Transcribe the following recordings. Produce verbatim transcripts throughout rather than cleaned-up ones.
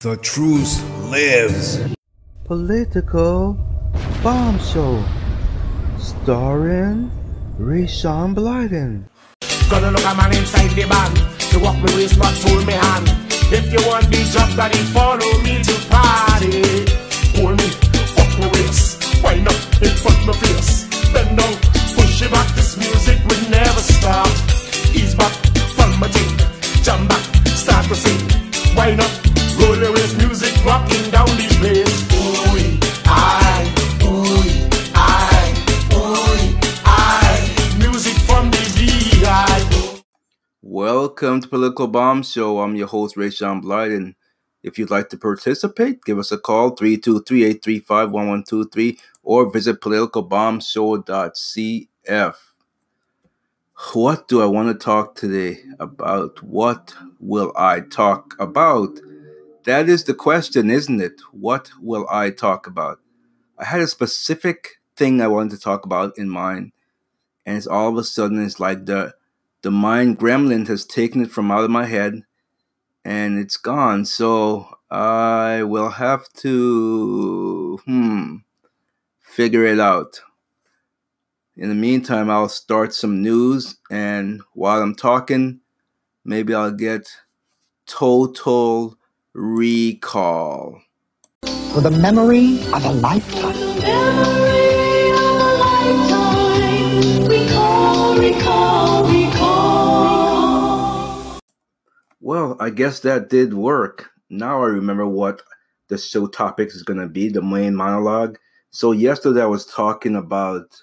The truth lives. Political Bomb Show, starring Rayshon Blyden. Gonna look a man inside the band. To walk me waist but hold me hand. If you want me job daddy, follow me to party. Hold me, walk me waist. Why not in front my face? Bend down, push it back. This music will never stop. Ease back, from my take. Jam back, start to sing. Why not? There is music rocking down these ways. Ooh, aye, ooh, aye, ooh, aye. Music from the V I. Welcome to Political Bomb Show. I'm your host, Rayshon Blyden. If you'd like to participate, give us a call, three two three, eight three five, one one two three, or visit political bomb show dot c f. What do I want to talk today about? What will I talk about? That is the question, isn't it? What will I talk about? I had a specific thing I wanted to talk about in mind, and it's all of a sudden it's like the the mind gremlin has taken it from out of my head, and it's gone. So I will have to hmm figure it out. In the meantime, I'll start some news, and while I'm talking, maybe I'll get total recall. For the memory of a lifetime. Memory of a lifetime. Recall, recall, recall. Well, I guess that did work. Now I remember what the show topics is going to be, the main monologue. So yesterday I was talking about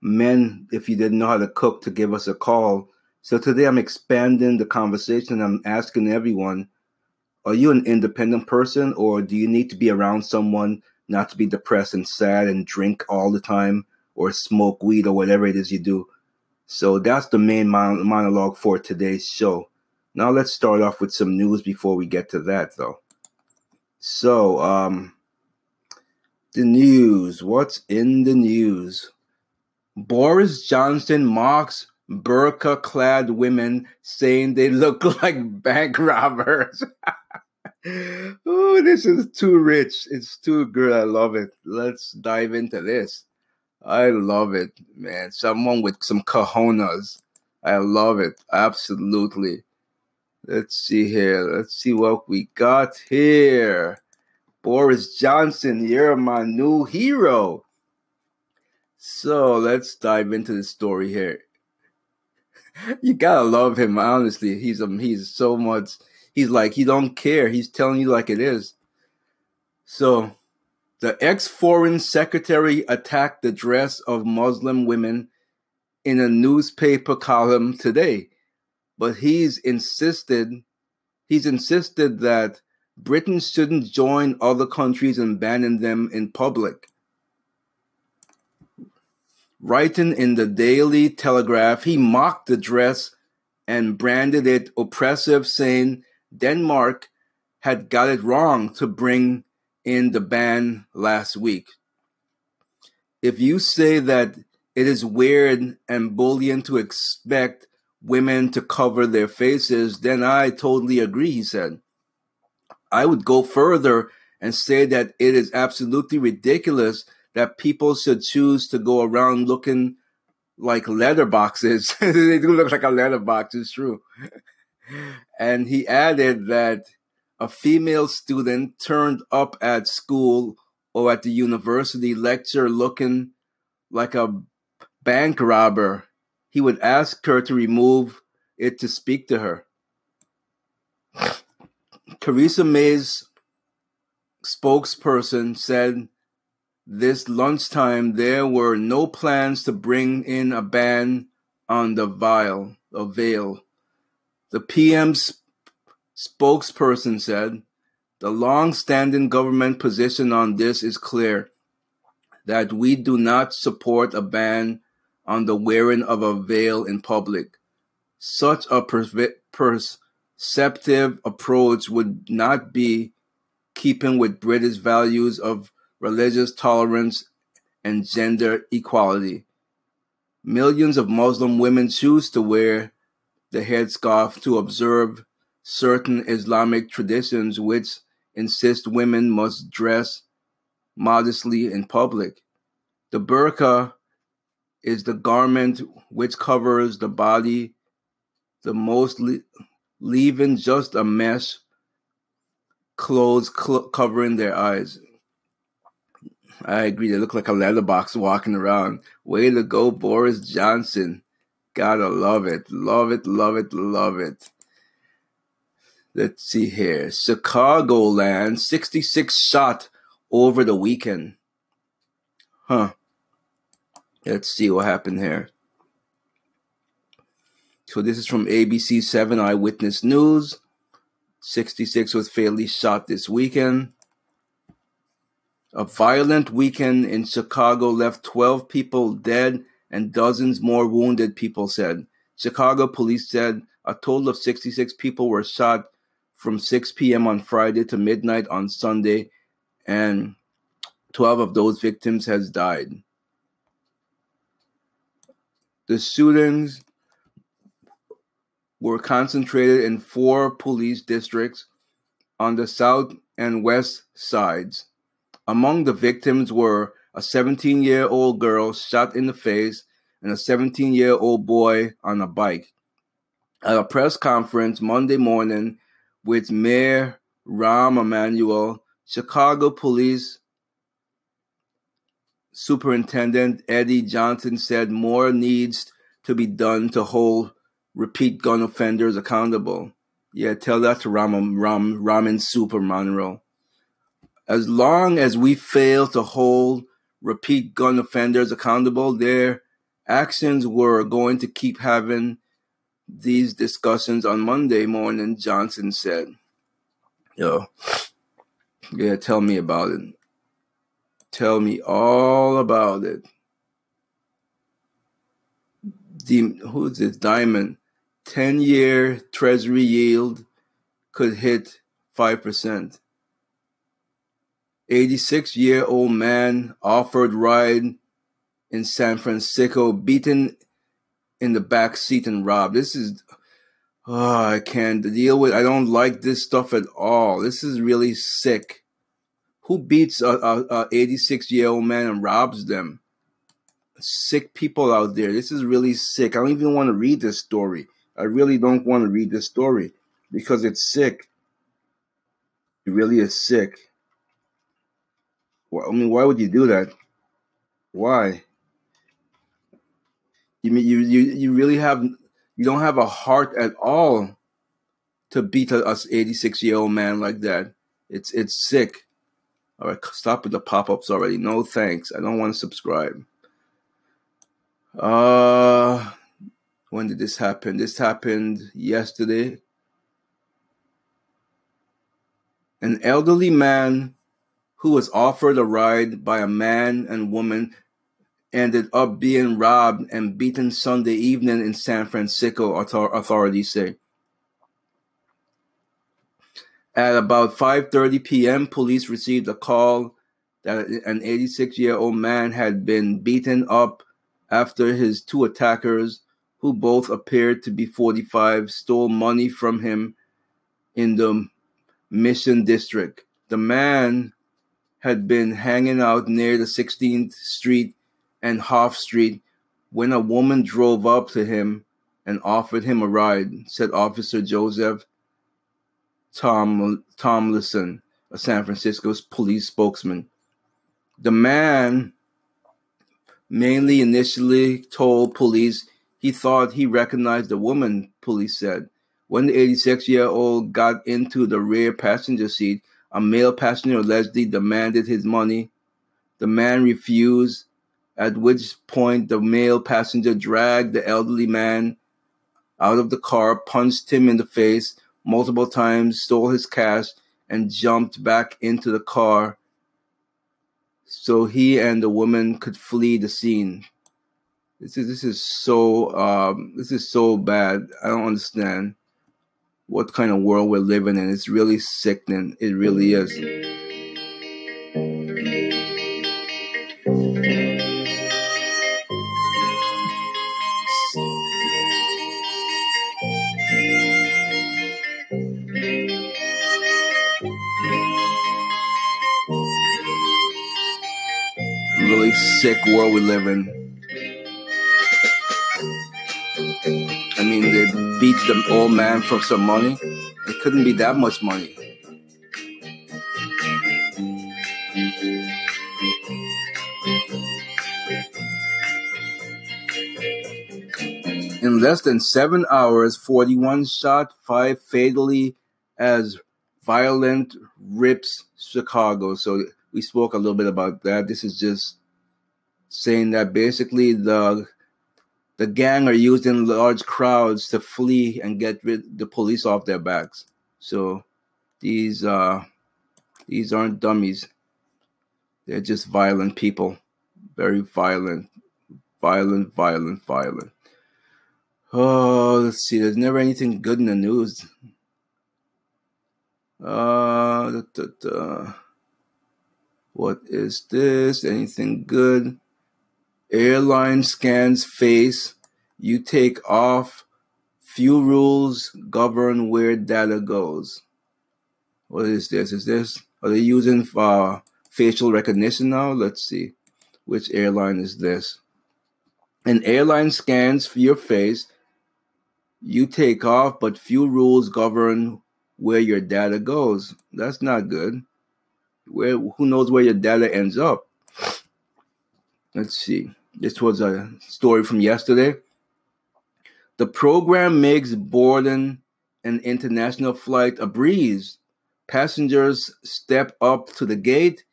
men, if you didn't know how to cook, to give us a call. So today I'm expanding the conversation. I'm asking everyone, are you an independent person, or do you need to be around someone not to be depressed and sad and drink all the time or smoke weed or whatever it is you do? So that's the main mon- monologue for today's show. Now let's start off with some news before we get to that, though. So, um, the news. What's in the news? Boris Johnson mocks burqa-clad women, saying they look like bank robbers. Oh, this is too rich. It's too good. I love it. Let's dive into this. I love it, man. Someone with some cojones. I love it. Absolutely. Let's see here. Let's see what we got here. Boris Johnson, you're my new hero. So let's dive into the story here. You gotta love him, honestly. He's um, he's so much. He's like, he don't care. He's telling you like it is. So, the ex-foreign secretary attacked the dress of Muslim women in a newspaper column today. But he's insisted, he's insisted that Britain shouldn't join other countries in banning them in public. Writing in the Daily Telegraph, he mocked the dress and branded it oppressive, saying Denmark had got it wrong to bring in the ban last week. If you say that it is weird and bullying to expect women to cover their faces, then I totally agree, he said. I would go further and say that it is absolutely ridiculous that people should choose to go around looking like letterboxes. They do look like a letterbox, it's true. And he added that a female student turned up at school or at the university lecture looking like a bank robber. He would ask her to remove it to speak to her. Theresa May's spokesperson said, this lunchtime, there were no plans to bring in a ban on the veil. The P M's spokesperson said, the long-standing government position on this is clear, that we do not support a ban on the wearing of a veil in public. Such a perceptive approach would not be keeping with British values of religious tolerance, and gender equality. Millions of Muslim women choose to wear the headscarf to observe certain Islamic traditions, which insists women must dress modestly in public. The burqa is the garment which covers the body the most, le- leaving just a mesh clothes cl- covering their eyes. I agree, they look like a letterbox walking around. Way to go, Boris Johnson. Gotta love it. Love it, love it, love it. Let's see here. Chicagoland, sixty-six shot over the weekend. Huh. Let's see what happened here. So this is from A B C seven Eyewitness News. sixty-six was fatally shot this weekend. A violent weekend in Chicago left twelve people dead and dozens more wounded, people said. Chicago police said a total of sixty-six people were shot from six p.m. on Friday to midnight on Sunday, and twelve of those victims has died. The shootings were concentrated in four police districts on the south and west sides. Among the victims were a seventeen-year-old girl shot in the face and a seventeen-year-old boy on a bike. At a press conference Monday morning with Mayor Rahm Emanuel, Chicago Police Superintendent Eddie Johnson said more needs to be done to hold repeat gun offenders accountable. Yeah, tell that to Rahm, Rahm, Rahm Super Monroe. As long as we fail to hold repeat gun offenders accountable, their actions were going to keep having these discussions on Monday morning, Johnson said. Yo, yeah, tell me about it. Tell me all about it. The, who's this? Diamond. ten-year Treasury yield could hit five percent. eighty-six-year-old man offered ride in San Francisco, beaten in the back seat and robbed. This is, oh, I can't deal with, I don't like this stuff at all. This is really sick. Who beats a, a, a eighty-six-year-old man and robs them? Sick people out there. This is really sick. I don't even want to read this story. I really don't want to read this story because it's sick. It really is sick. I mean, why would you do that? Why? You mean you you, you really have you don't have a heart at all to beat a eighty-six-year-old man like that. It's it's sick. All right, stop with the pop-ups already. No thanks. I don't want to subscribe. Uh when did this happen? This happened yesterday. An elderly man who was offered a ride by a man and woman ended up being robbed and beaten Sunday evening in San Francisco, authorities say. At about five thirty p.m., police received a call that an eighty-six-year-old man had been beaten up after his two attackers, who both appeared to be forty-five, stole money from him in the Mission District. The man had been hanging out near the sixteenth Street and Hoff Street when a woman drove up to him and offered him a ride, said Officer Joseph Tom, Tomlinson, a San Francisco's police spokesman. The man mainly initially told police he thought he recognized the woman, police said. When the eighty-six-year-old got into the rear passenger seat, a male passenger allegedly demanded his money. The man refused, at which point the male passenger dragged the elderly man out of the car, punched him in the face multiple times, stole his cash, and jumped back into the car so he and the woman could flee the scene. This is this is so um, this is so bad. I don't understand what kind of world we're living in. It's really sickening. It really is. really sick world we live in. I mean, they beat the old man for some money. It couldn't be that much money. In less than seven hours, forty-one shot, five fatally as violent rips Chicago. So we spoke a little bit about that. This is just saying that basically the the gang are used in large crowds to flee and get rid the police off their backs. So these uh, these aren't dummies. They're just violent people. Very violent, violent, violent, violent. Oh, let's see. There's never anything good in the news. Uh, da, da, da. What is this? Anything good? Airline scans face. You take off. Few rules govern where data goes. What is this? Is this? Are they using uh, facial recognition now? Let's see. Which airline is this? An airline scans for your face. You take off, but few rules govern where your data goes. That's not good. Where who knows where your data ends up? Let's see. This was a story from yesterday. The program makes boarding an international flight a breeze. Passengers step up to the gate,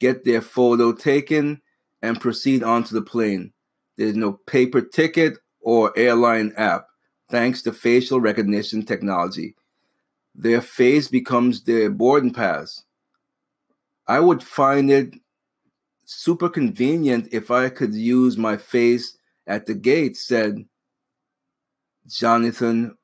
get their photo taken, and proceed onto the plane. There's no paper ticket or airline app. Thanks to facial recognition technology, their face becomes their boarding pass. I would find it super convenient if I could use my face at the gate, said Jonathan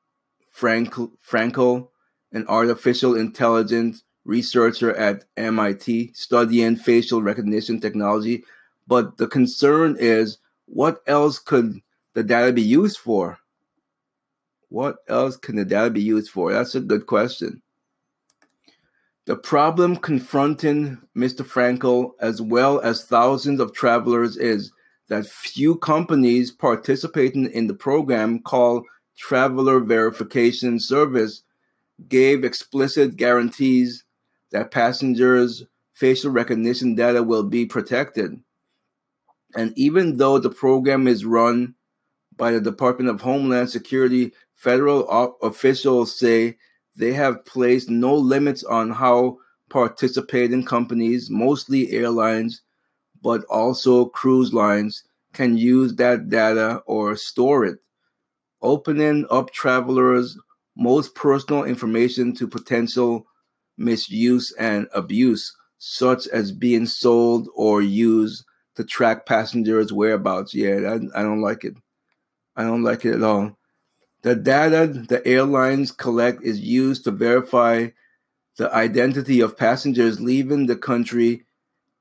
Frankel, an artificial intelligence researcher at M I T studying facial recognition technology. But the concern is, what else could the data be used for? What else can the data be used for? That's a good question. The problem confronting Mister Frankel, as well as thousands of travelers, is that few companies participating in the program called Traveler Verification Service gave explicit guarantees that passengers' facial recognition data will be protected. And even though the program is run by the Department of Homeland Security, federal officials say they have placed no limits on how participating companies, mostly airlines, but also cruise lines, can use that data or store it, opening up travelers' most personal information to potential misuse and abuse, such as being sold or used to track passengers' whereabouts. Yeah, that, I don't like it. I don't like it at all. The data the airlines collect is used to verify the identity of passengers leaving the country,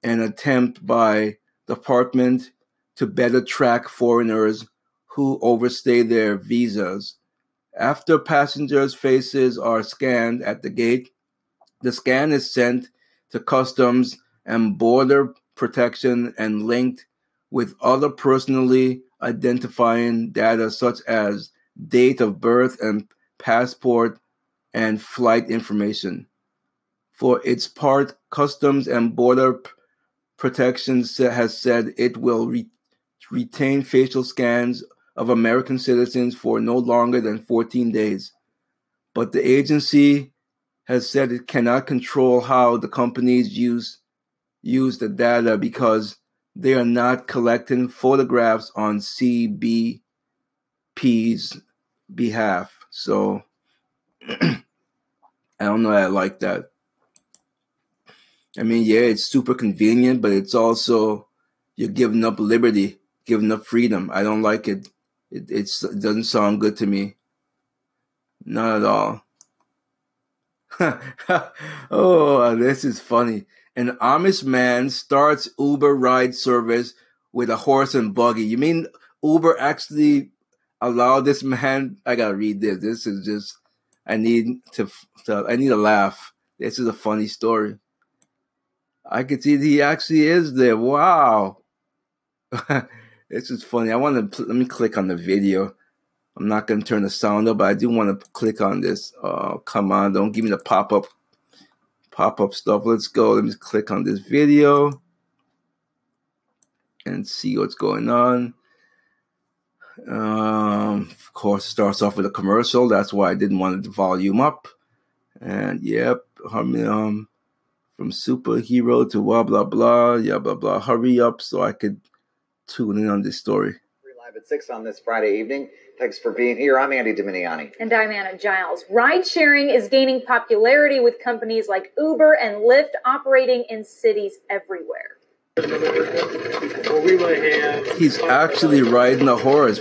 an attempt by the department to better track foreigners who overstay their visas. After passengers' faces are scanned at the gate, the scan is sent to Customs and Border Protection and linked with other personally identifying data such as date of birth and passport and flight information. For its part, Customs and Border Protection has said it will re- retain facial scans of American citizens for no longer than fourteen days. But the agency has said it cannot control how the companies use, use the data because they are not collecting photographs on C B P's behalf. So I don't know. I like that. I mean, yeah, it's super convenient, but it's also you're giving up liberty, giving up freedom. I don't like it. It, it's, it doesn't sound good to me. Not at all. Oh, this is funny. An Amish man starts Uber ride service with a horse and buggy. You mean Uber actually allowed this man? I gotta read this. This is just. I need to, to. I need a laugh. This is a funny story. I can see he actually is there. Wow. This is funny. I want to let me click on the video. I'm not going to turn the sound up, but I do want to click on this. Oh, come on. Don't give me the pop-up pop-up stuff. Let's go. Let me click on this video and see what's going on. Um, of course, it starts off with a commercial. That's why I didn't want the volume up. And, yep, um, from superhero to blah, blah, blah, yeah, blah, blah. Hurry up so I could tune in on this story. Live at six on this Friday evening. Thanks for being here. I'm Andy Dominiani. And I'm Anna Giles. Ride-sharing is gaining popularity with companies like Uber and Lyft operating in cities everywhere. He's actually riding a horse.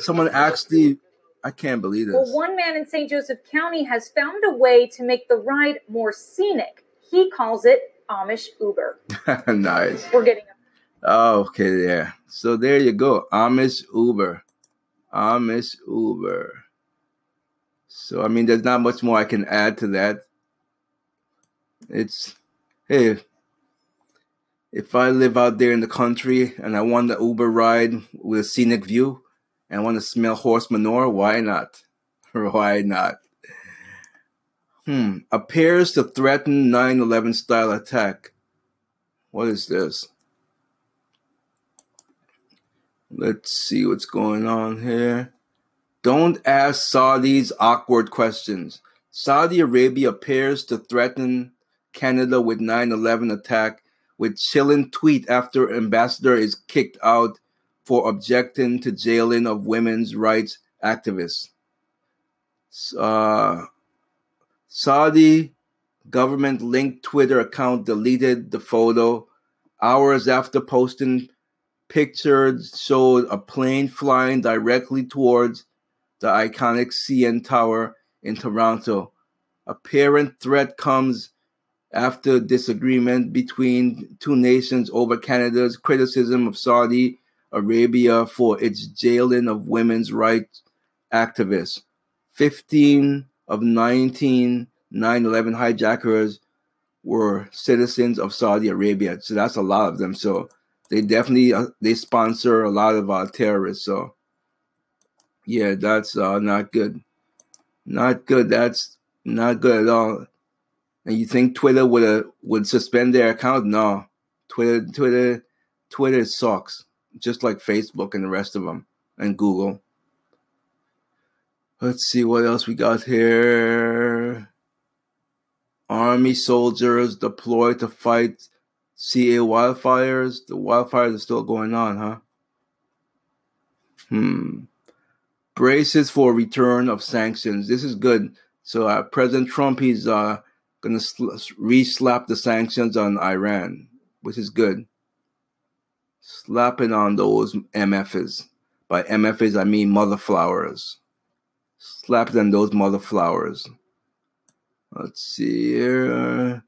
Someone actually, I can't believe this. Well, one man in Saint Joseph County has found a way to make the ride more scenic. He calls it Amish Uber. Nice. We're getting a- Oh, okay, yeah. So there you go. Amish Uber. Amish Uber. So, I mean, there's not much more I can add to that. It's, hey, if I live out there in the country and I want the Uber ride with a scenic view and I want to smell horse manure, why not? Why not? Hmm. Appears to threaten nine eleven style attack. What is this? Let's see what's going on here. Don't ask Saudis awkward questions. Saudi Arabia appears to threaten Canada with nine eleven attack with chilling tweet after ambassador is kicked out for objecting to jailing of women's rights activists. Uh, Saudi government-linked Twitter account deleted the photo hours after posting. Pictures showed a plane flying directly towards the iconic C N Tower in Toronto. Apparent threat comes after disagreement between two nations over Canada's criticism of Saudi Arabia for its jailing of women's rights activists. fifteen of nineteen nine eleven hijackers were citizens of Saudi Arabia. So that's a lot of them. So They definitely, uh, they sponsor a lot of uh, terrorists. So, yeah, that's uh, not good. Not good. That's not good at all. And you think Twitter would uh, would suspend their account? No. Twitter, Twitter, Twitter sucks. Just like Facebook and the rest of them. And Google. Let's see what else we got here. Army soldiers deployed to fight C A wildfires. The wildfires are still going on, huh? Hmm. Braces for return of sanctions. This is good. So uh, President Trump, he's uh, going to sl- re-slap the sanctions on Iran, which is good. Slapping on those M Fs. By M Fs, I mean motherflowers. Slapping on those motherflowers. Let's see here.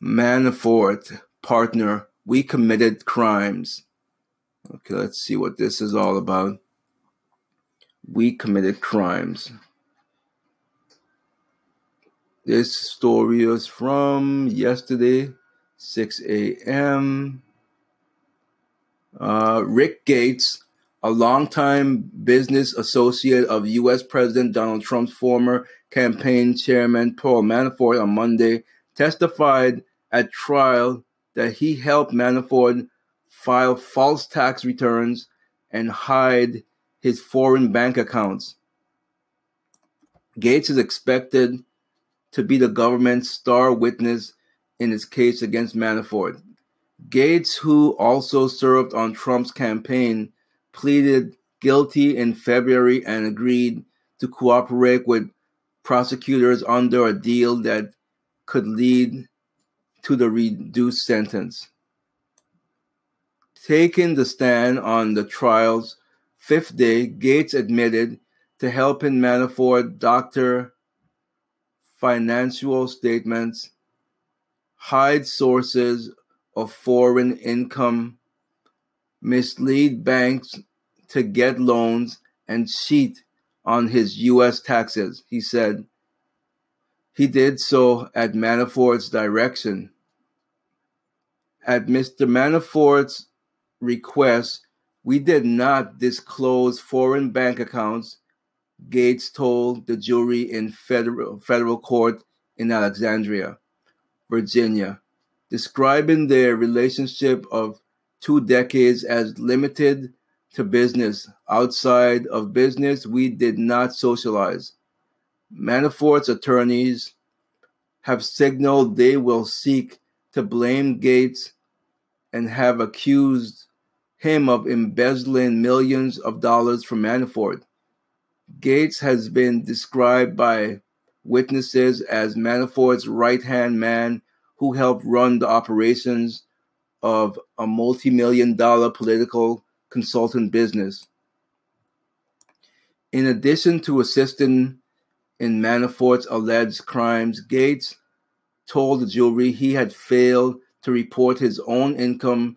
Manafort. Partner, we committed crimes. Okay, let's see what this is all about. We committed crimes. This story is from yesterday, six a.m. Uh, Rick Gates, a longtime business associate of U S President Donald Trump's former campaign chairman Paul Manafort, on Monday testified at trial that he helped Manafort file false tax returns and hide his foreign bank accounts. Gates is expected to be the government's star witness in his case against Manafort. Gates, who also served on Trump's campaign, pleaded guilty in February and agreed to cooperate with prosecutors under a deal that could lead to the reduced sentence. Taking the stand on the trial's fifth day, Gates admitted to helping Manafort doctor financial statements, hide sources of foreign income, mislead banks to get loans, and cheat on his U S taxes, he said. He did so at Manafort's direction. At Mister Manafort's request, we did not disclose foreign bank accounts, Gates told the jury in federal, federal court in Alexandria, Virginia, describing their relationship of two decades as limited to business. Outside of business, we did not socialize. Manafort's attorneys have signaled they will seek to blame Gates and have accused him of embezzling millions of dollars from Manafort. Gates has been described by witnesses as Manafort's right-hand man who helped run the operations of a multi-million dollar political consultant business. In addition to assisting in Manafort's alleged crimes, Gates told the jury he had failed to report his own income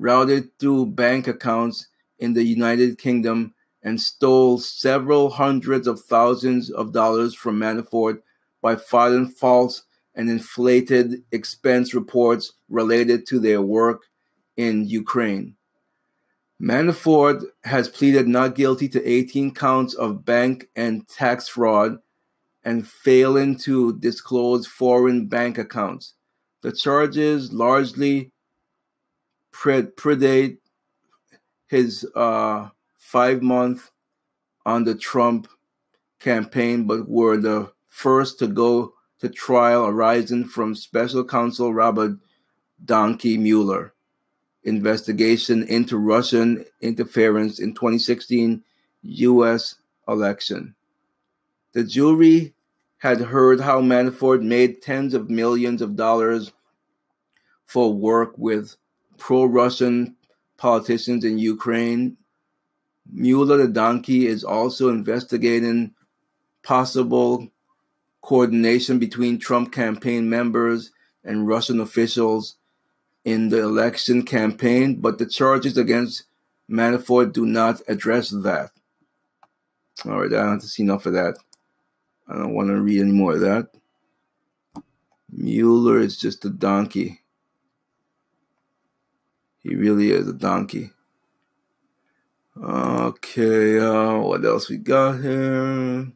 routed through bank accounts in the United Kingdom and stole several hundreds of thousands of dollars from Manafort by filing false and inflated expense reports related to their work in Ukraine. Manafort has pleaded not guilty to eighteen counts of bank and tax fraud and failing to disclose foreign bank accounts. The charges largely predate his uh, five-month on the Trump campaign, but were the first to go to trial, arising from special counsel Robert Donkey Mueller investigation into Russian interference in twenty sixteen U S election. The jury had heard how Manafort made tens of millions of dollars for work with pro-Russian politicians in Ukraine. Mueller the Donkey is also investigating possible coordination between Trump campaign members and Russian officials in the election campaign, but the charges against Manafort do not address that. All right, I don't have to see enough of that. I don't want to read any more of that. Mueller is just a donkey. He really is a donkey. Okay, uh, what else we got here?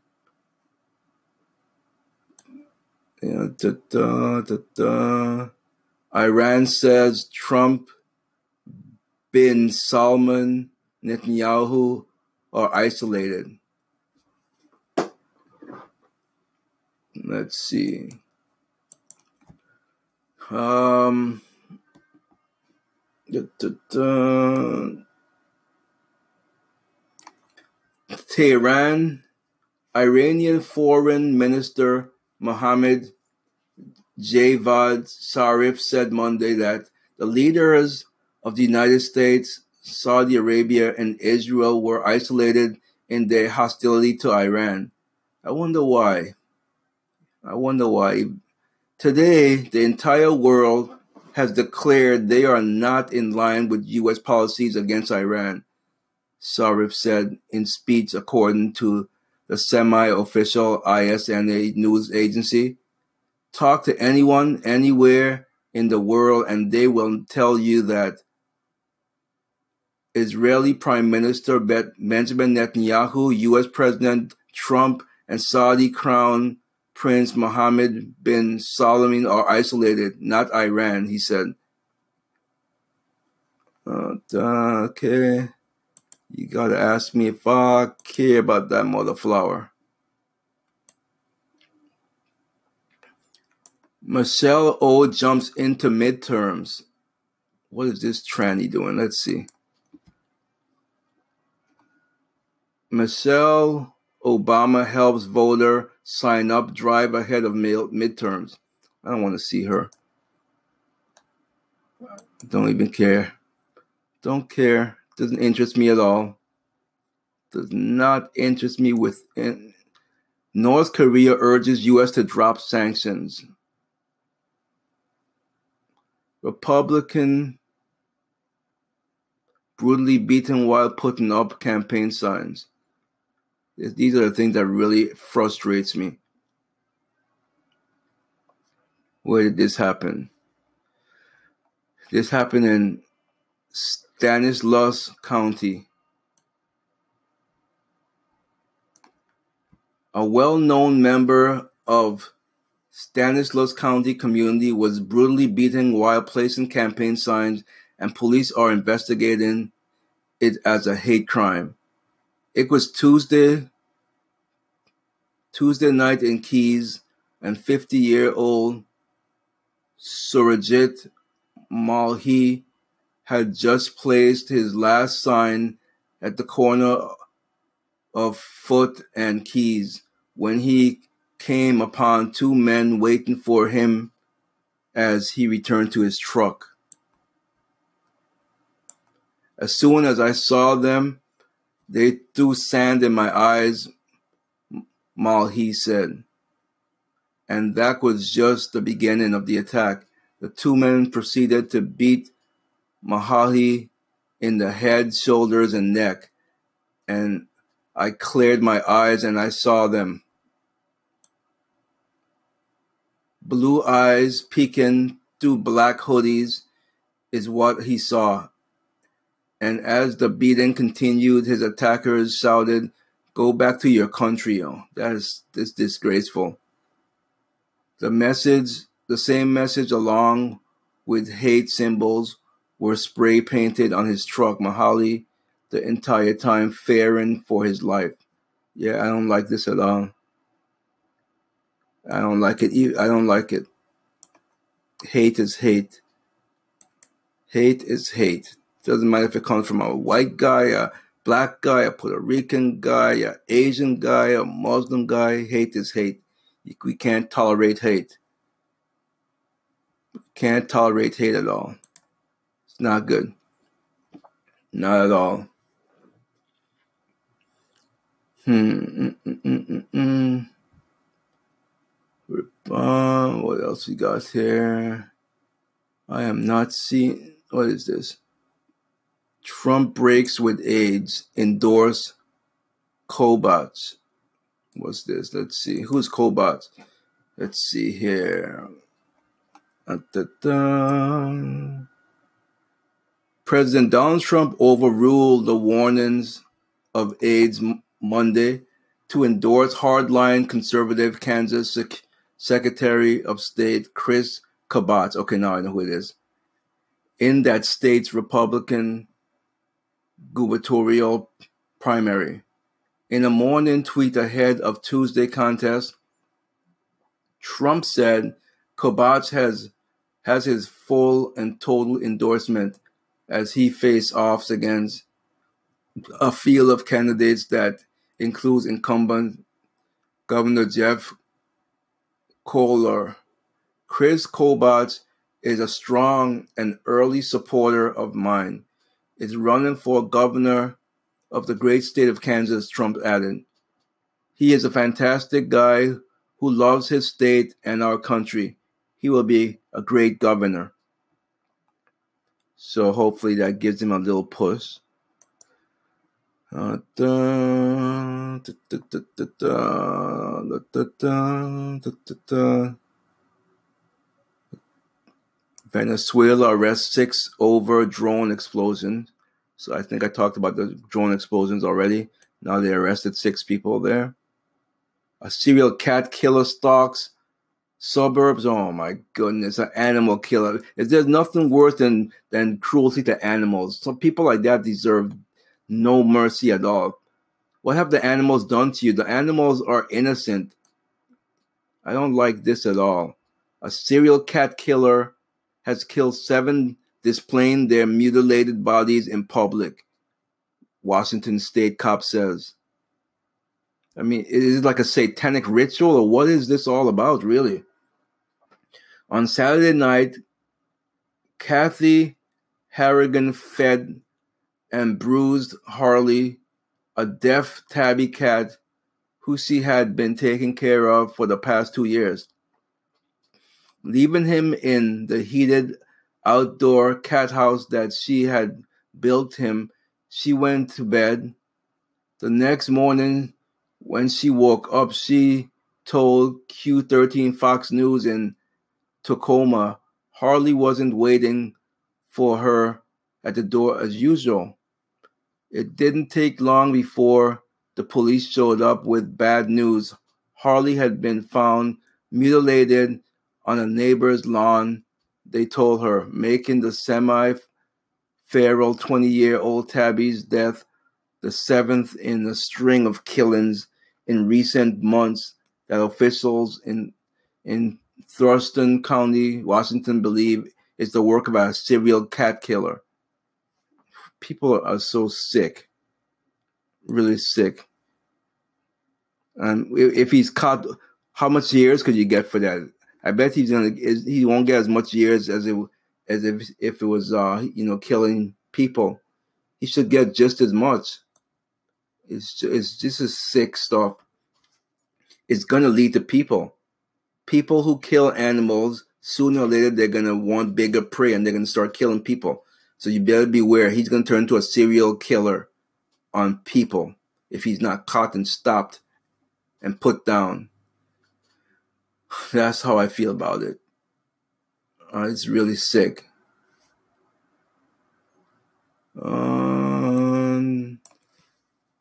Yeah, da-da, da-da. Iran says Trump, bin Salman, Netanyahu are isolated. Let's see. Um, da, da, da. Tehran, Iranian Foreign Minister Mohammad Javad Zarif said Monday that the leaders of the United States, Saudi Arabia, and Israel were isolated in their hostility to Iran. I wonder why. I wonder why. Today, the entire world has declared they are not in line with U S policies against Iran, Zarif said in speech according to the semi-official I S N A news agency. Talk to anyone, anywhere in the world, and they will tell you that Israeli Prime Minister Benjamin Netanyahu, U S President Trump, and Saudi Crown Prince Mohammed bin Salman are isolated, not Iran, he said. Uh, okay. You gotta ask me if I care about that mother flower. Michelle O jumps into midterms. What is this tranny doing? Let's see. Michelle Obama helps voter sign up, drive ahead of midterms. I don't want to see her. Don't even care. Don't care. Doesn't interest me at all. Does not interest me with. North Korea urges U S to drop sanctions. Republican brutally beaten while putting up campaign signs. These are the things that really frustrates me. Where did this happen? This happened in Stanislaus County. A well-known member of Stanislaus County community was brutally beaten while placing campaign signs, and police are investigating it as a hate crime. It was Tuesday, Tuesday night in Keys, and fifty-year-old Surajit Mahli had just placed his last sign at the corner of Foote and Keys when he came upon two men waiting for him as he returned to his truck. As soon as I saw them, they threw sand in my eyes, Mahli said. And that was just the beginning of the attack. The two men proceeded to beat Mahli in the head, shoulders, and neck, and I cleared my eyes and I saw them. Blue eyes peeking through black hoodies is what he saw. And as the beating continued, his attackers shouted, "Go back to your country." Oh, that is it's disgraceful. The message, the same message along with hate symbols, were spray painted on his truck. Mahli, the entire time, fearing for his life. Yeah, I don't like this at all. I don't like it. I don't like it. Hate is hate. Hate is hate. Doesn't matter if it comes from a white guy, a black guy, a Puerto Rican guy, an Asian guy, a Muslim guy. Hate is hate. We can't tolerate hate. We can't tolerate hate at all. It's not good. Not at all. Hmm. Mm-mm-mm-mm-mm. What else we got here? I am not seeing. What is this? Trump breaks with AIDS. Endorse Kobach. What's this? Let's see. Who's Kobach? Let's see here. Da-da-da. President Donald Trump overruled the warnings of AIDS Monday to endorse hardline conservative Kansas Sec- Secretary of State Kris Kobach. Okay, now I know who it is. In that state's Republican gubernatorial primary. In a morning tweet ahead of Tuesday contest, Trump said Kobach has, has his full and total endorsement as he faces off against a field of candidates that includes incumbent Governor Jeff Colyer. Kris Kobach is a strong and early supporter of mine. Is running for governor of the great state of Kansas, Trump added. He is a fantastic guy who loves his state and our country. He will be a great governor. So hopefully that gives him a little push. Uh, da, da, da, da, da, da, da, da, da, da. Venezuela arrests six over drone explosions. So I think I talked about the drone explosions already. Now they arrested six people there. A serial cat killer stalks suburbs. Oh my goodness, an animal killer. Is there nothing worse than, than cruelty to animals? Some people like that deserve no mercy at all. What have the animals done to you? The animals are innocent. I don't like this at all. A serial cat killer has killed seven, displaying their mutilated bodies in public, Washington state cop says. I mean, is it like a satanic ritual, or what is this all about, really? On Saturday night, Kathy Harrigan fed and bruised Harley, a deaf tabby cat who she had been taking care of for the past two years. Leaving him in the heated outdoor cat house that she had built him, she went to bed. The next morning, when she woke up, she told Q thirteen Fox News in Tacoma, Harley wasn't waiting for her at the door as usual. It didn't take long before the police showed up with bad news. Harley had been found mutilated on a neighbor's lawn, they told her, making the semi-feral twenty-year-old Tabby's death the seventh in a string of killings in recent months that officials in in Thurston County, Washington, believe is the work of a serial cat killer. People are so sick, really sick. And if he's caught, how much years could you get for that? I bet he's gonna. He won't get as much years as it as if if it was uh you know killing people. He should get just as much. It's it's this is sick stuff. It's gonna lead to people. People who kill animals, sooner or later, they're going to want bigger prey and they're going to start killing people. So you better beware. He's going to turn into a serial killer on people if he's not caught and stopped and put down. That's how I feel about it. Uh, it's really sick. Um,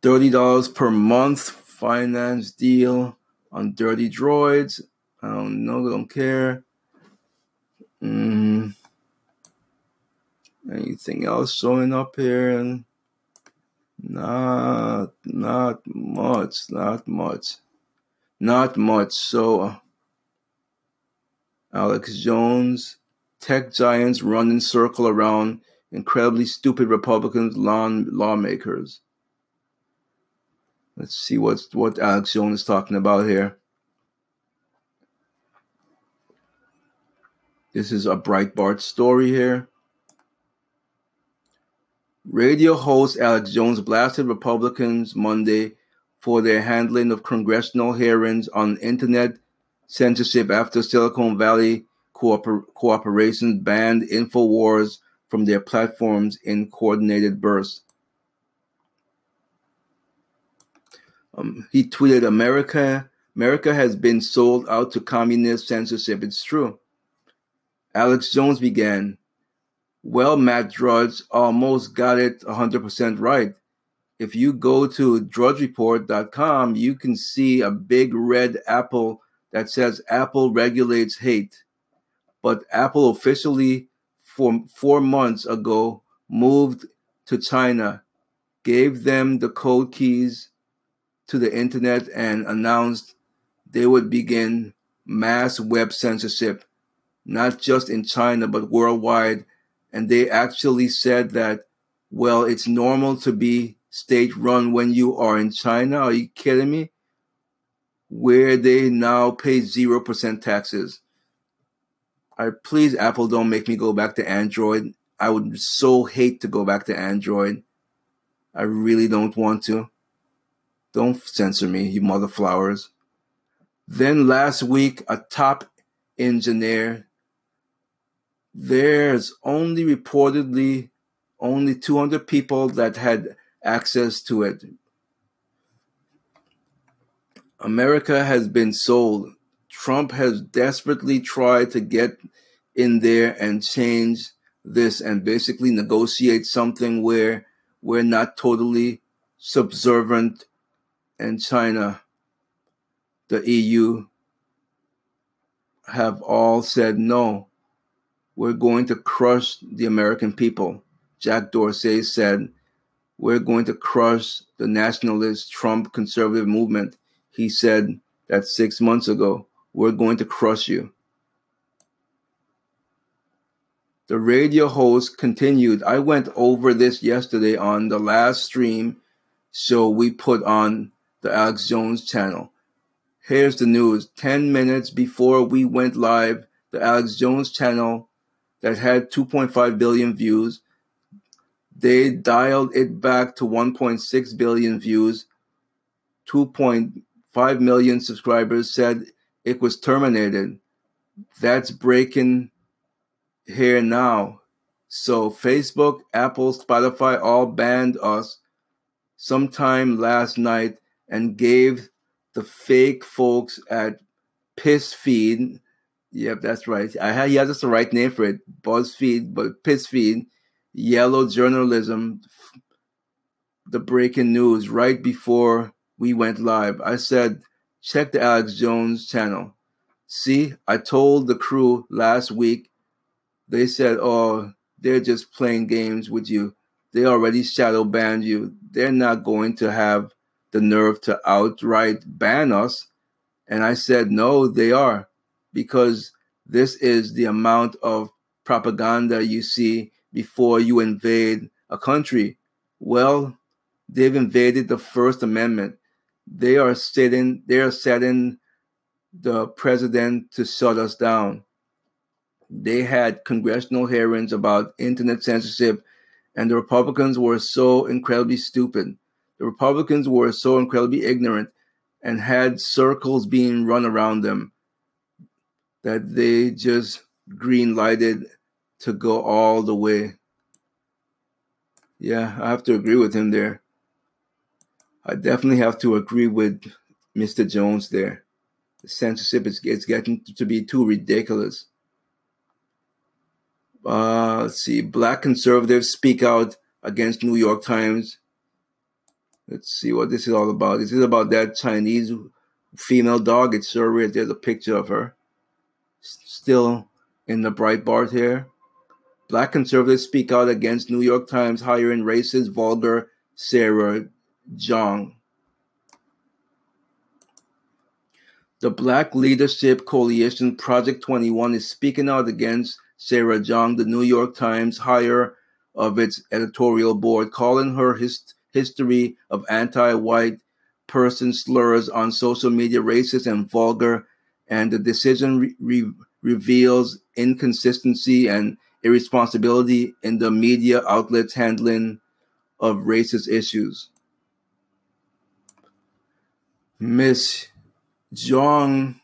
thirty dollars per month finance deal on Dirty Droids. I don't know, I don't care. Mm. Anything else showing up here? Not, not much, not much, not much. So, uh, Alex Jones, tech giants run in circle around incredibly stupid Republican law lawmakers. Let's see what's what Alex Jones is talking about here. This is a Breitbart story here. Radio host Alex Jones blasted Republicans Monday for their handling of congressional hearings on internet censorship after Silicon Valley cooper- corporations banned InfoWars from their platforms in coordinated bursts. Um, he tweeted, America, America has been sold out to communist censorship. It's true. Alex Jones began, well, Matt Drudge almost got it one hundred percent right. If you go to drudge report dot com, you can see a big red apple that says Apple regulates hate. But Apple officially, for four months ago, moved to China, gave them the code keys to the internet, and announced they would begin mass web censorship, not just in China, but worldwide. And they actually said that, well, it's normal to be state-run when you are in China. Are you kidding me? Where they now pay zero percent taxes. I, please, Apple, don't make me go back to Android. I would so hate to go back to Android. I really don't want to. Don't censor me, you mother flowers. Then last week, a top engineer... There's only reportedly only two hundred people that had access to it. America has been sold. Trump has desperately tried to get in there and change this and basically negotiate something where we're not totally subservient and China, the E U, have all said no. We're going to crush the American people. Jack Dorsey said, we're going to crush the nationalist Trump conservative movement. He said that six months ago, we're going to crush you. The radio host continued, I went over this yesterday on the last stream show we put on the Alex Jones channel. Here's the news. Ten minutes before we went live, the Alex Jones channel that had two point five billion views, they dialed it back to one point six billion views. two point five million subscribers said it was terminated. That's breaking here now. So Facebook, Apple, Spotify all banned us sometime last night and gave the fake folks at PissFeed, yep, that's right. I had, yeah, that's the right name for it. BuzzFeed, but PissFeed yellow journalism, the breaking news right before we went live. I said, check the Alex Jones channel. See, I told the crew last week. They said, oh, they're just playing games with you. They already shadow banned you. They're not going to have the nerve to outright ban us. And I said, no, they are, because this is the amount of propaganda you see before you invade a country. Well, they've invaded the First Amendment. They are setting, they are setting the president to shut us down. They had congressional hearings about internet censorship, and the Republicans were so incredibly stupid. The Republicans were so incredibly ignorant and had circles being run around them that they just green-lighted to go all the way. Yeah, I have to agree with him there. I definitely have to agree with Mister Jones there. The censorship is it's getting to be too ridiculous. Uh, let's see. Black conservatives speak out against New York Times. Let's see what this is all about. This is about that Chinese female dog. It's sure is. There's a picture of her. Still in the Breitbart here. Black conservatives speak out against New York Times hiring racist, vulgar Sarah Jeong. The Black Leadership Coalition Project twenty-one is speaking out against Sarah Jeong, the New York Times hire of its editorial board, calling her hist- history of anti-white person slurs on social media racist and vulgar, and the decision re- re- reveals inconsistency and irresponsibility in the media outlets' handling of racist issues. Miss Jeong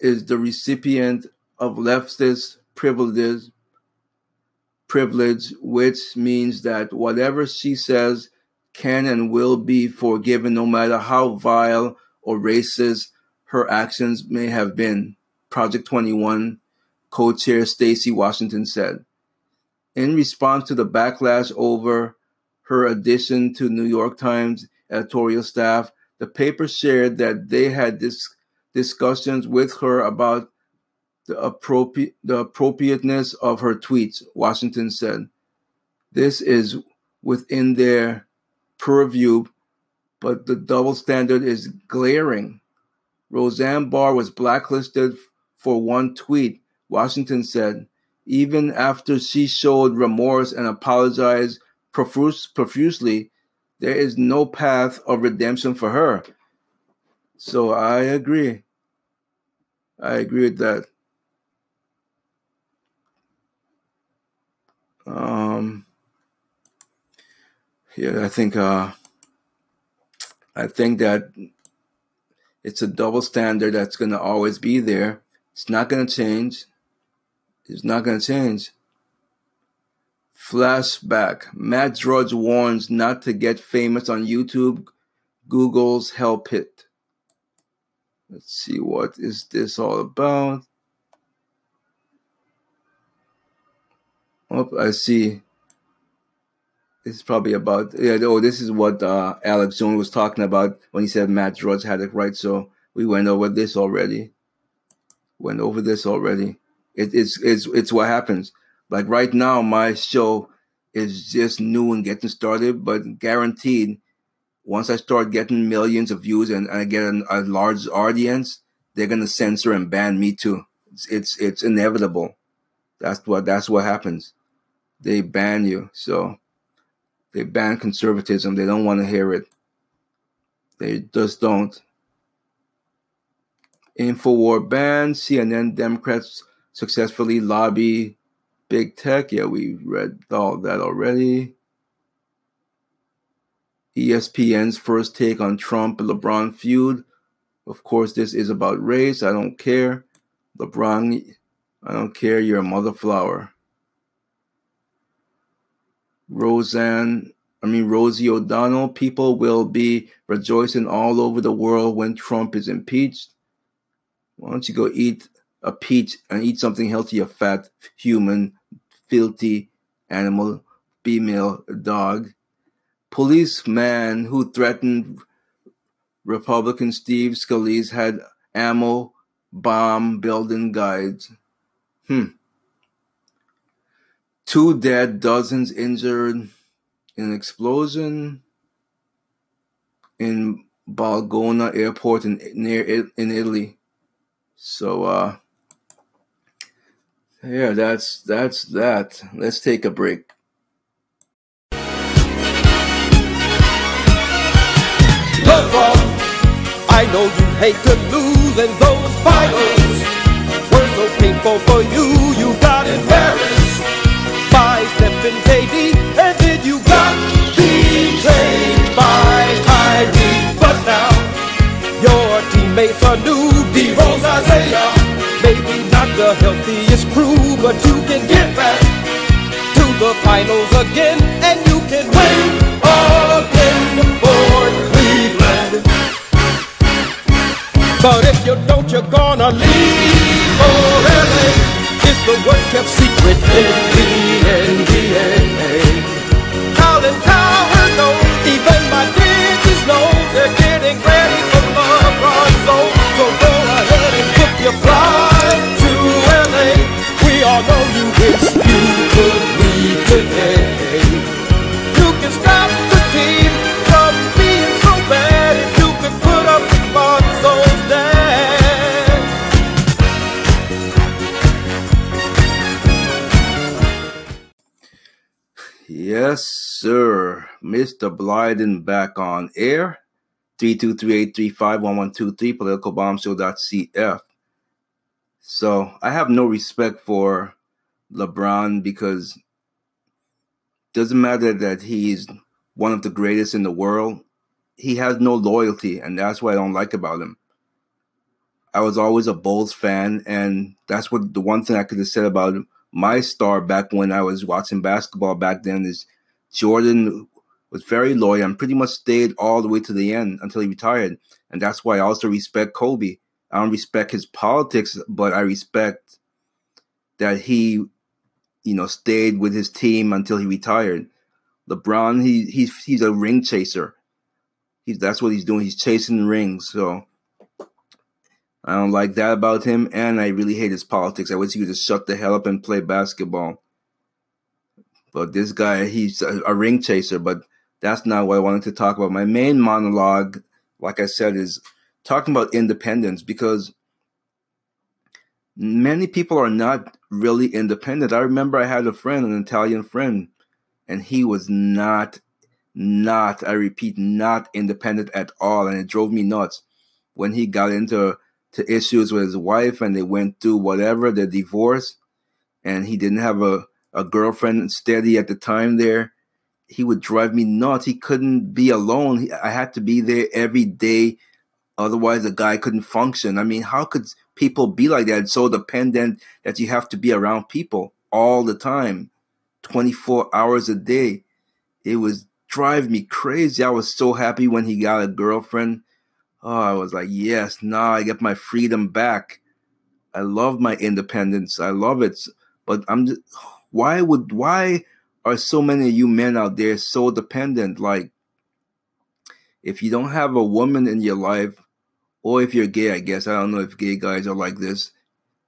is the recipient of leftist privileges, privilege, which means that whatever she says can and will be forgiven, no matter how vile or racist her actions may have been, Project twenty-one co-chair Stacy Washington said. In response to the backlash over her addition to New York Times editorial staff, the paper shared that they had dis- discussions with her about The, appropri- the appropriateness of her tweets, Washington said. This is within their purview, but the double standard is glaring. Roseanne Barr was blacklisted for one tweet, Washington said, even after she showed remorse and apologized profuse- profusely. There is no path of redemption for her. So I agree. I agree with that. Um, yeah, I think, uh, I think that it's a double standard that's going to always be there. It's not going to change. It's not going to change. Flashback. Matt Drudge warns not to get famous on YouTube. Google's hell pit. Let's see. What is this all about? Oh, I see. It's probably about, yeah, oh, this is what uh, Alex Jones was talking about when he said Matt Drudge had it right. So we went over this already. Went over this already. It, it's it's it's what happens. Like right now, my show is just new and getting started, but guaranteed, once I start getting millions of views and, and I get an, a large audience, they're gonna censor and ban me too. It's it's, it's inevitable. That's what that's what happens. They ban you. So they ban conservatism. They don't want to hear it. They just don't. Infowar ban. C N N Democrats successfully lobby big tech. Yeah, we read all that already. E S P N's first take on Trump and LeBron feud. Of course, this is about race. I don't care. LeBron, I don't care, you're a mother flower. Roseanne, I mean, Rosie O'Donnell, people will be rejoicing all over the world when Trump is impeached. Why don't you go eat a peach and eat something healthy, a fat, human, filthy animal, female dog. Policeman who threatened Republican Steve Scalise had ammo, bomb, building guides. Hmm. Two dead, dozens injured in an explosion in Bologna Airport in near in Italy. So, uh, yeah, that's that's that. Let's take a break. Football. I know you hate to lose, and those finals were so painful for you. You got embarrassed by Stephen Davey, and then you got betrayed by Tyree. But now your teammates are new. D-Rose Isaiah, maybe not the healthiest crew, but you can get back to the finals again, and you can win again for. But if you don't, you're gonna leave for L A. It's the worst kept secret in the N B A. Colin Cowherd knows, even my digits know, they're getting ready for LeBron. So, so go ahead and book your flight to L A. We all know you wish you could leave today. You can stop the team from being so bad if you could put up the ball. Yes, sir. Mister Blyden back on air. three two three, eight three five, one one two three, political bomb show dot c f. So I have no respect for LeBron because it doesn't matter that he's one of the greatest in the world. He has no loyalty, and that's what I don't like about him. I was always a Bulls fan, and that's what the one thing I could have said about him. My star back when I was watching basketball back then is Jordan was very loyal and pretty much stayed all the way to the end until he retired. And that's why I also respect Kobe. I don't respect his politics, but I respect that he, you know, stayed with his team until he retired. LeBron, he, he he's a ring chaser. He's, that's what he's doing. He's chasing rings. So I don't like that about him, and I really hate his politics. I wish he would just shut the hell up and play basketball. But this guy, he's a, a ring chaser, but that's not what I wanted to talk about. My main monologue, like I said, is talking about independence, because many people are not really independent. I remember I had a friend, an Italian friend, and he was not, not, I repeat, not independent at all, and it drove me nuts when he got into to issues with his wife, and they went through whatever, the divorce, and he didn't have a, a girlfriend steady at the time there. He would drive me nuts. He couldn't be alone. He, I had to be there every day. Otherwise, the guy couldn't function. I mean, how could people be like that? It's so dependent that you have to be around people all the time, twenty-four hours a day. It was drive me crazy. I was so happy when he got a girlfriend. Oh, I was like, yes, now I get my freedom back. I love my independence. I love it. But I'm just, why would why are so many of you men out there so dependent? Like, if you don't have a woman in your life, or if you're gay, I guess, I don't know if gay guys are like this,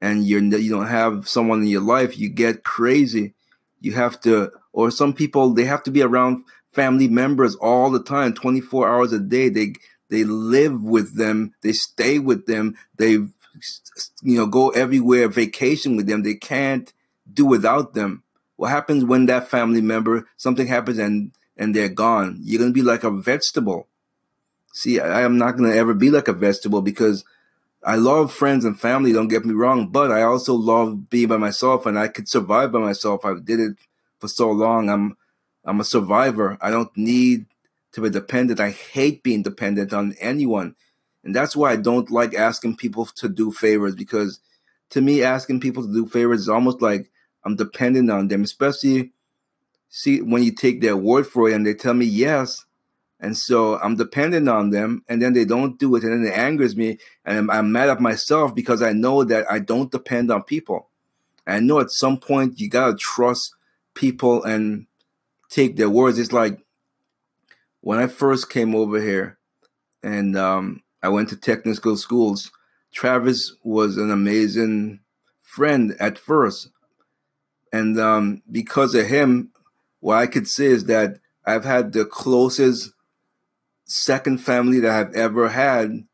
and you're you don't have someone in your life, you get crazy. You have to, or some people, they have to be around family members all the time, twenty-four hours a day. They They live with them. They stay with them. They, you know, go everywhere, vacation with them. They can't do without them. What happens when that family member, something happens and, and they're gone? You're going to be like a vegetable. See, I, I am not going to ever be like a vegetable, because I love friends and family, don't get me wrong, but I also love being by myself, and I could survive by myself. I did it for so long. I'm I'm a survivor. I don't need to be dependent. I hate being dependent on anyone. And that's why I don't like asking people to do favors, because to me, asking people to do favors is almost like I'm dependent on them, especially see when you take their word for it and they tell me yes. And so I'm dependent on them, and then they don't do it, and then it angers me, and I'm, I'm mad at myself, because I know that I don't depend on people. I know at some point you got to trust people and take their words. It's like when I first came over here and um, I went to technical schools, Travis was an amazing friend at first. And um, because of him, what I could say is that I've had the closest second family that I've ever had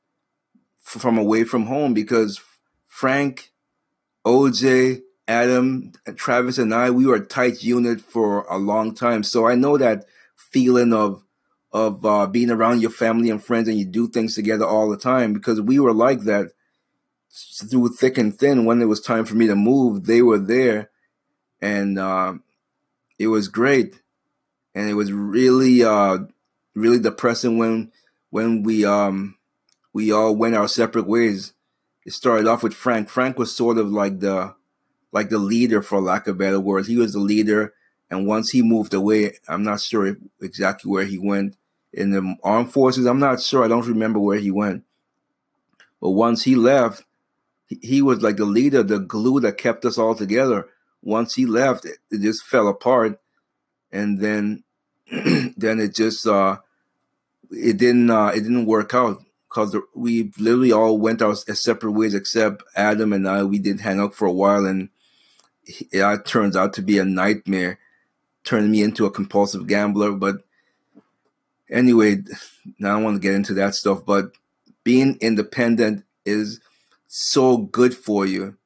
from away from home, because Frank, O J, Adam, Travis, and I, we were a tight unit for a long time. So I know that feeling of of uh, being around your family and friends and you do things together all the time, because we were like that through thick and thin. When it was time for me to move, they were there. And uh, it was great. And it was really, uh, really depressing when when we um, we all went our separate ways. It started off with Frank. Frank was sort of like the like the leader, for lack of better words. He was the leader. And once he moved away, I'm not sure if, exactly where he went in the armed forces. I'm not sure. I don't remember where he went. But once he left, he, he was like the leader, the glue that kept us all together. Once he left, it, it just fell apart. And then then it just uh, it didn't uh, it didn't work out, because we literally all went our separate ways except Adam and I. We did hang out for a while, and it, it turns out to be a nightmare, turning me into a compulsive gambler. But anyway, I don't want to get into that stuff, but being independent is so good for you.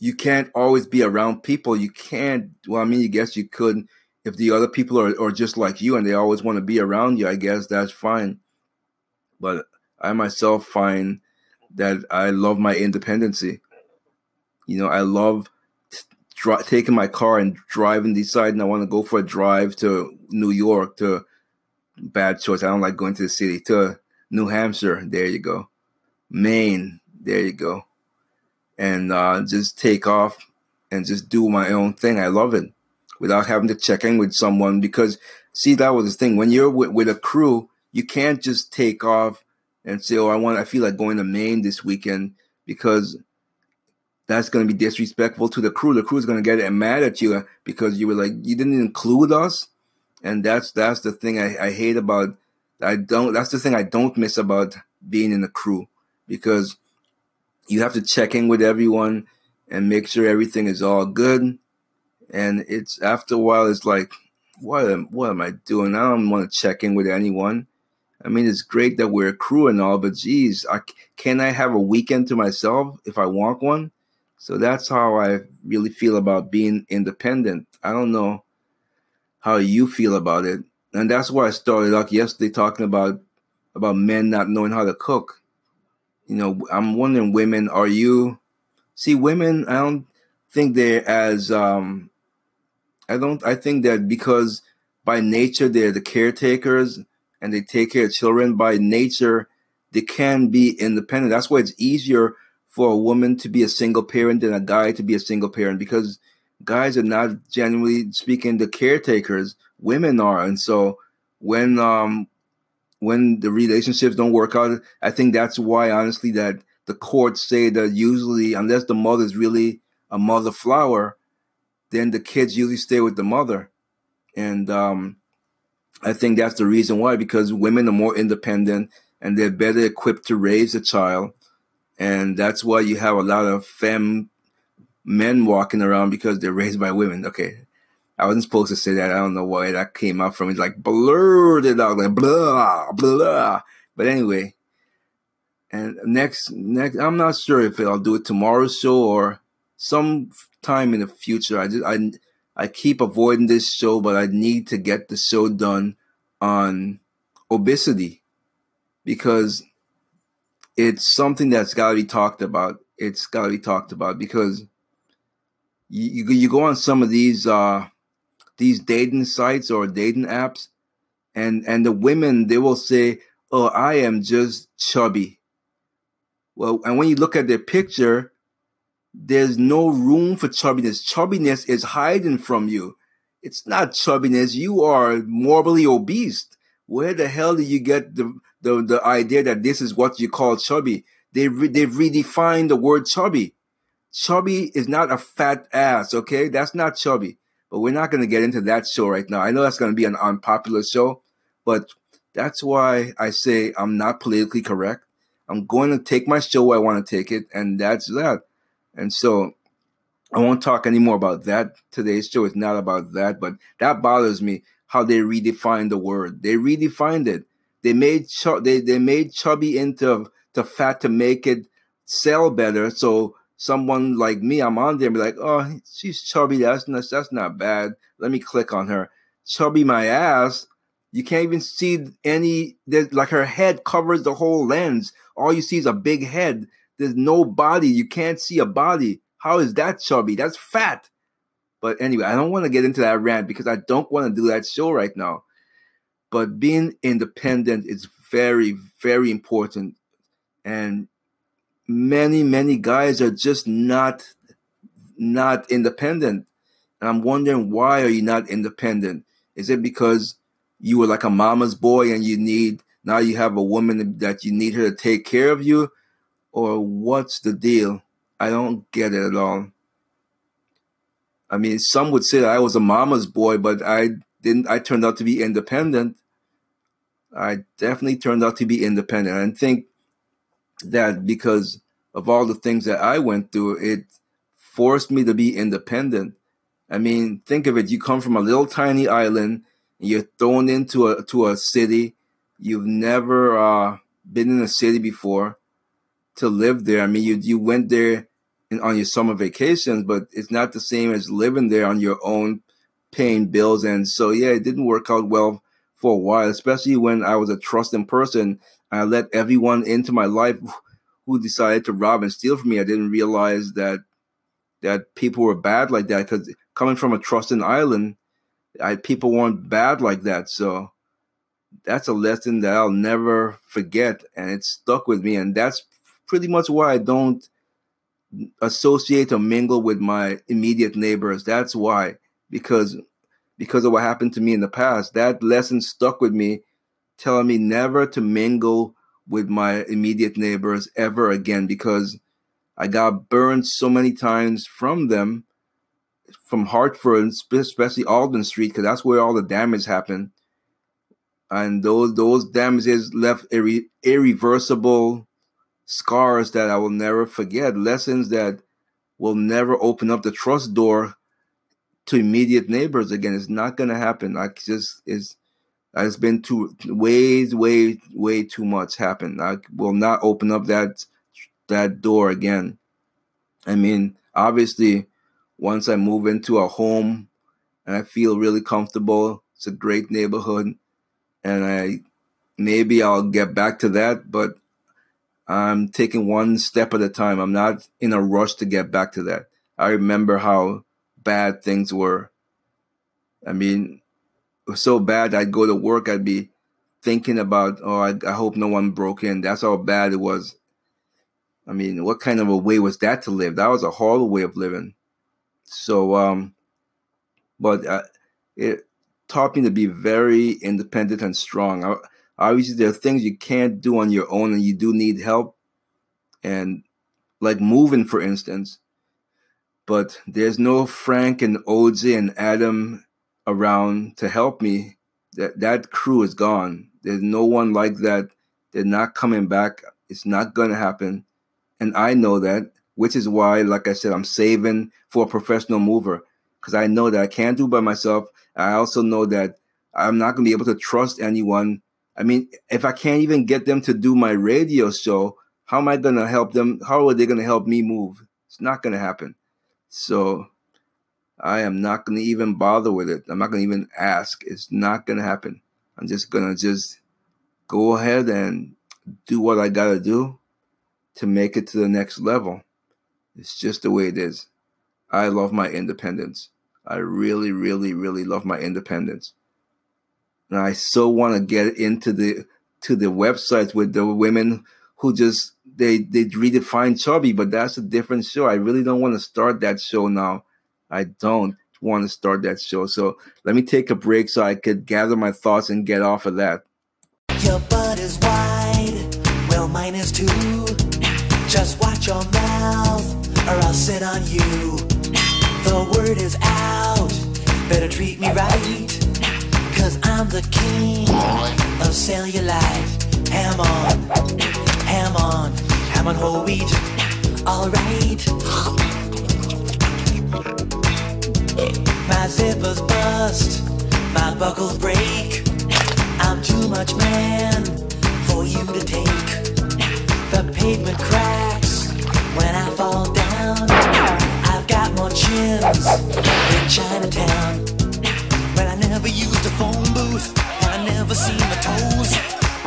You can't always be around people. You can't, well, I mean, you guess you could if the other people are, are just like you and they always want to be around you. I guess that's fine. But I myself find that I love my independency. You know, I love Dri- taking my car and driving, deciding I want to go for a drive to New York, to, bad choice, I don't like going to the city, to New Hampshire, there you go, Maine, there you go, and uh, just take off and just do my own thing. I love it, without having to check in with someone, because, see, that was the thing, when you're with, with a crew, you can't just take off and say, oh, I want, I feel like going to Maine this weekend, because that's going to be disrespectful to the crew. The crew is going to get mad at you because you were like, you didn't include us. And that's that's the thing I, I hate about, I don't, that's the thing I don't miss about being in the crew, because you have to check in with everyone and make sure everything is all good. And it's, after a while, it's like, what am, what am I doing? I don't want to check in with anyone. I mean, it's great that we're a crew and all, but geez, I, can I have a weekend to myself if I want one? So that's how I really feel about being independent. I don't know how you feel about it. And that's why I started out yesterday talking about about men not knowing how to cook. You know, I'm wondering, women, are you... See, women, I don't think they're as... Um, I don't. I think that because by nature they're the caretakers and they take care of children, by nature they can be independent. That's why it's easier for a woman to be a single parent than a guy to be a single parent, because guys are not, generally speaking, the caretakers. Women are, and so when um, when the relationships don't work out, I think that's why, honestly, that the courts say that usually, unless the mother's really a mother flower, then the kids usually stay with the mother, and um, I think that's the reason why, because women are more independent and they're better equipped to raise a child. And that's why you have a lot of femme men walking around, because they're raised by women. Okay, I wasn't supposed to say that. I don't know why that came out from. It's like blurted out, like blah, blah. But anyway, and next, next, I'm not sure if I'll do it tomorrow's show or sometime in the future. I just, I, I keep avoiding this show, but I need to get the show done on obesity, because it's something that's got to be talked about. It's got to be talked about, because you, you you go on some of these uh, these dating sites or dating apps, and, and the women, they will say, oh, I am just chubby. Well, and when you look at their picture, there's no room for chubbiness. Chubbiness is hiding from you. It's not chubbiness. You are morbidly obese. Where the hell do you get the... The, the idea that this is what you call chubby? They re, they've redefined the word chubby. Chubby is not a fat ass, okay? That's not chubby. But we're not going to get into that show right now. I know that's going to be an unpopular show, but that's why I say I'm not politically correct. I'm going to take my show where I want to take it, and that's that. And so I won't talk anymore about that. Today's show is not about that, but that bothers me, how they redefined the word. They redefined it. They made chub- they, they made chubby into to fat to make it sell better. So someone like me, I'm on there and be like, oh, she's chubby. That's not, that's not bad. Let me click on her. Chubby my ass. You can't even see any, like her head covers the whole lens. All you see is a big head. There's no body. You can't see a body. How is that chubby? That's fat. But anyway, I don't want to get into that rant because I don't want to do that show right now. But being independent is very, very important. And many, many guys are just not, not independent. And I'm wondering, why are you not independent? Is it because you were like a mama's boy and you need, now you have a woman that you need her to take care of you? Or what's the deal? I don't get it at all. I mean, some would say that I was a mama's boy, but I didn't. I turned out to be independent. I definitely turned out to be independent. And I think that because of all the things that I went through, it forced me to be independent. I mean, think of it. You come from a little tiny island, and you're thrown into a to a city. You've never uh, been in a city before to live there. I mean, you you went there in, on your summer vacations, but it's not the same as living there on your own, paying bills. And so, yeah, it didn't work out well for a while, especially when I was a trusting person. I let everyone into my life who decided to rob and steal from me. I didn't realize that that people were bad like that, because coming from a trusting island, I, people weren't bad like that. So that's a lesson that I'll never forget, and it stuck with me. And that's pretty much why I don't associate or mingle with my immediate neighbors. That's why, because because of what happened to me in the past. That lesson stuck with me, telling me never to mingle with my immediate neighbors ever again, because I got burned so many times from them, from Hartford, especially Alden Street, because that's where all the damage happened. And those those damages left irre- irreversible scars that I will never forget, lessons that will never open up the trust door to immediate neighbors again. It's not going to happen. I just, it's, it's been too, way, way, way too much happened. I will not open up that, that door again. I mean, obviously, once I move into a home and I feel really comfortable, it's a great neighborhood, and I, maybe I'll get back to that, but I'm taking one step at a time. I'm not in a rush to get back to that. I remember how bad things were. I mean, it was so bad, I'd go to work, I'd be thinking about, oh, I, I hope no one broke in. That's how bad it was. I mean, what kind of a way was that to live? That was a horrible way of living. So, um, but uh, it taught me to be very independent and strong. I, Obviously, there are things you can't do on your own, and you do need help, and like moving, for instance. But there's no Frank and Ozi and Adam around to help me. That that crew is gone. There's no one like that. They're not coming back. It's not going to happen. And I know that, which is why, like I said, I'm saving for a professional mover, because I know that I can't do it by myself. I also know that I'm not going to be able to trust anyone. I mean, if I can't even get them to do my radio show, how am I going to help them? How are they going to help me move? It's not going to happen. So I am not going to even bother with it. I'm not going to even ask. It's not going to happen. I'm just going to just go ahead and do what I got to do to make it to the next level. It's just the way it is. I love my independence. I really, really, really love my independence. And I so want to get into the to the websites with the women who just, they, they redefine chubby, but that's a different show. I really don't want to start that show now. I don't want to start that show. So let me take a break so I could gather my thoughts and get off of that. Your butt is wide, well mine is too. Just watch your mouth or I'll sit on you. The word is out. better treat me right, 'cause I'm the king of cellulite. Ham on, ham on, ham on whole wheat. Alright. My zippers bust, my buckles break. I'm too much man for you to take. The pavement cracks when I fall down. I've got more chins in Chinatown. When I never used a phone booth, when I never seen my toes.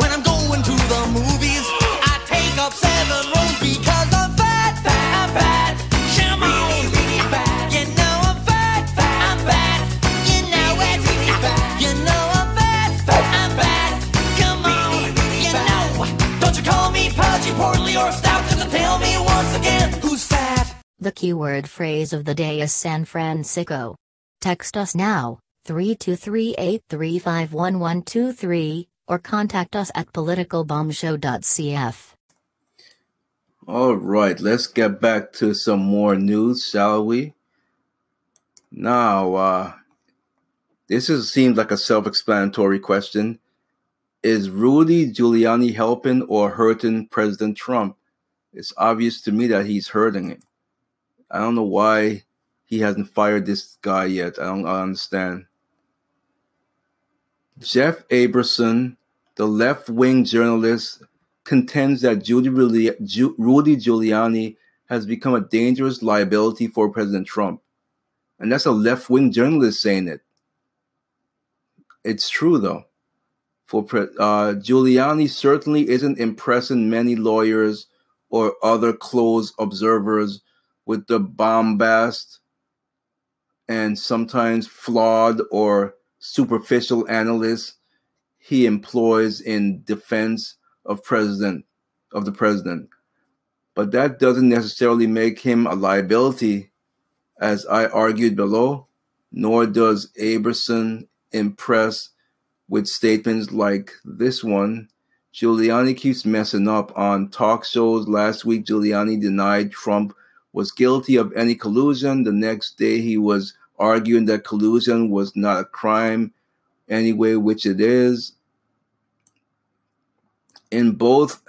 When I'm going to the movies, I take up seven rows because I'm fat, fat, I'm fat. Come on, really fat. You know I'm fat, fat, I'm fat. You know it, really fat. You know I'm fat, fat, I'm fat. Come on, you know. Don't you call me podgy, portly, or stout, 'cause tell me once again who's fat. The keyword phrase of the day is San Francisco. Text us now. three two three, eight three five, one one two three, or contact us at political bomb show dot c f. All right, let's get back to some more news, shall we? Now, uh, this is, seems like a self-explanatory question. Is Rudy Giuliani helping or hurting President Trump? It's obvious to me that he's hurting him. I don't know why he hasn't fired this guy yet. I don't I understand. Jeff Aberson, the left-wing journalist, contends that Judy, Rudy Giuliani has become a dangerous liability for President Trump. And that's a left-wing journalist saying it. It's true, though. For uh, Giuliani certainly isn't impressing many lawyers or other close observers with the bombast and sometimes flawed or superficial analysts he employs in defense of president of the president. But that doesn't necessarily make him a liability, as I argued below, nor does Aberson impress with statements like this one. Giuliani keeps messing up. On talk shows last week, Giuliani denied Trump was guilty of any collusion. The next day he was arguing that collusion was not a crime anyway, which it is. In both,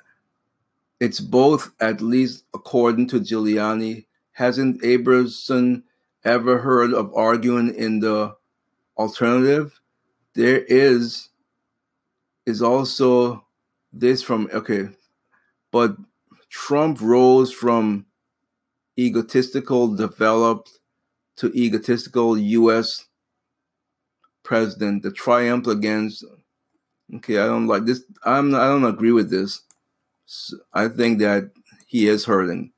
it's both, at least according to Giuliani. Hasn't Aberson ever heard of arguing in the alternative? There is, is also this from, okay, but Trump rose from egotistical developed to egotistical U S president, the triumph against, okay, I don't like this, I'm, I don't agree with this. So I think that he is hurting.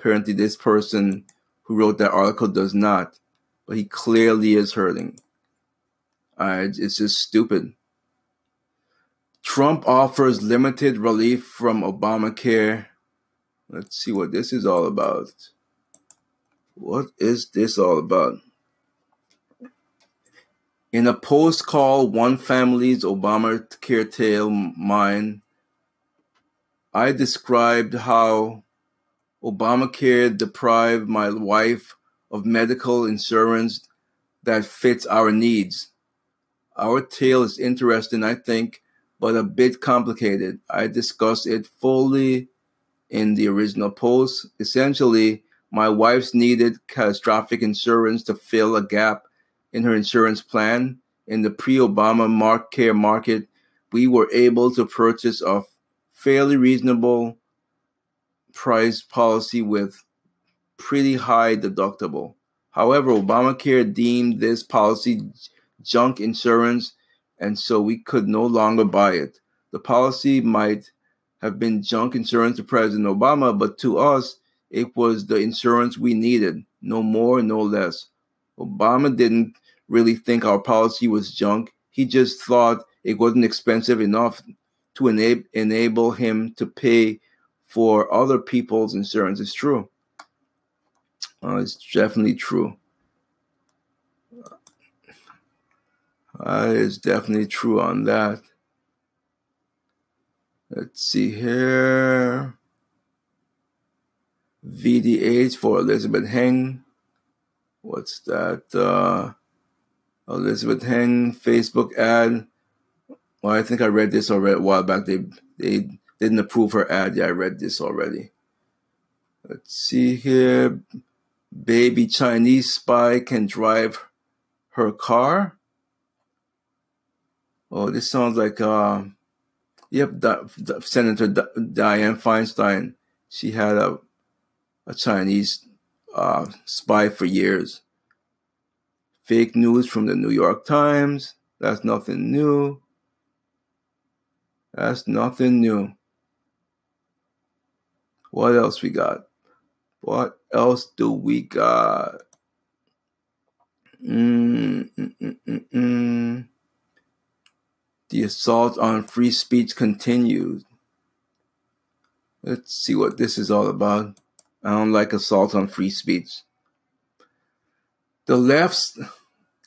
Apparently this person who wrote that article does not, but he clearly is hurting. Uh, it's just stupid. Trump offers limited relief from Obamacare. Let's see what this is all about. What is this all about? In a post call, One Family's Obamacare tale, mine, I described how Obamacare deprived my wife of medical insurance that fits our needs. Our tale is interesting, I think, but a bit complicated. I discussed it fully in the original post. Essentially, my wife's needed catastrophic insurance to fill a gap in her insurance plan. In the pre-Obama mark care market, we were able to purchase a fairly reasonable price policy with pretty high deductible. However, Obamacare deemed this policy junk insurance, and so we could no longer buy it. The policy might have been junk insurance to President Obama, but to us, it was the insurance we needed, no more, no less. Obama didn't really think our policy was junk. He just thought it wasn't expensive enough to enab- enable him to pay for other people's insurance. It's true. Uh, it's definitely true. Uh, it's definitely true on that. Let's see here. V D H for Elizabeth Heng. What's that? Uh, Elizabeth Heng Facebook ad. Well, I think I read this already a while back. They they didn't approve her ad. Yeah, I read this already. Let's see here. Baby Chinese spy can drive her car. Oh, this sounds like, uh, yep, Di- Di- Senator Di- Diane Feinstein. She had a a Chinese uh, spy for years. Fake news from the New York Times. That's nothing new. That's nothing new. What else we got? What else do we got? Mm, mm, mm, mm, mm. The assault on free speech continues. Let's see what this is all about. I don't like assault on free speech. The left's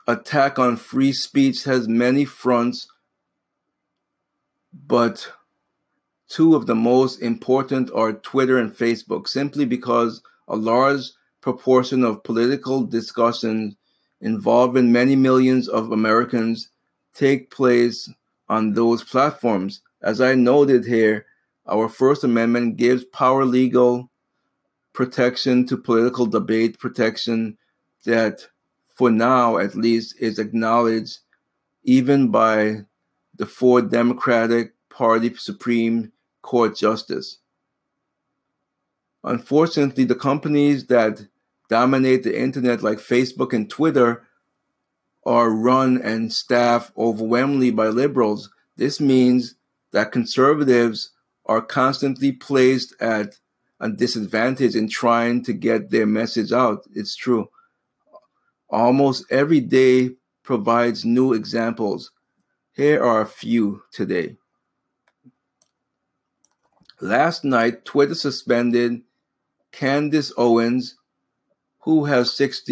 attack on free speech has many fronts, but two of the most important are Twitter and Facebook, simply because a large proportion of political discussions involving many millions of Americans take place on those platforms. As I noted here, our First Amendment gives power legal protection to political debate, protection that, for now at least, is acknowledged even by the four Democratic Party Supreme Court Justice. Unfortunately, the companies that dominate the internet, like Facebook and Twitter, are run and staffed overwhelmingly by liberals. This means that conservatives are constantly placed at a disadvantage in trying to get their message out. It's true. Almost every day provides new examples. Here are a few today. Last night, Twitter suspended Candace Owens, who has six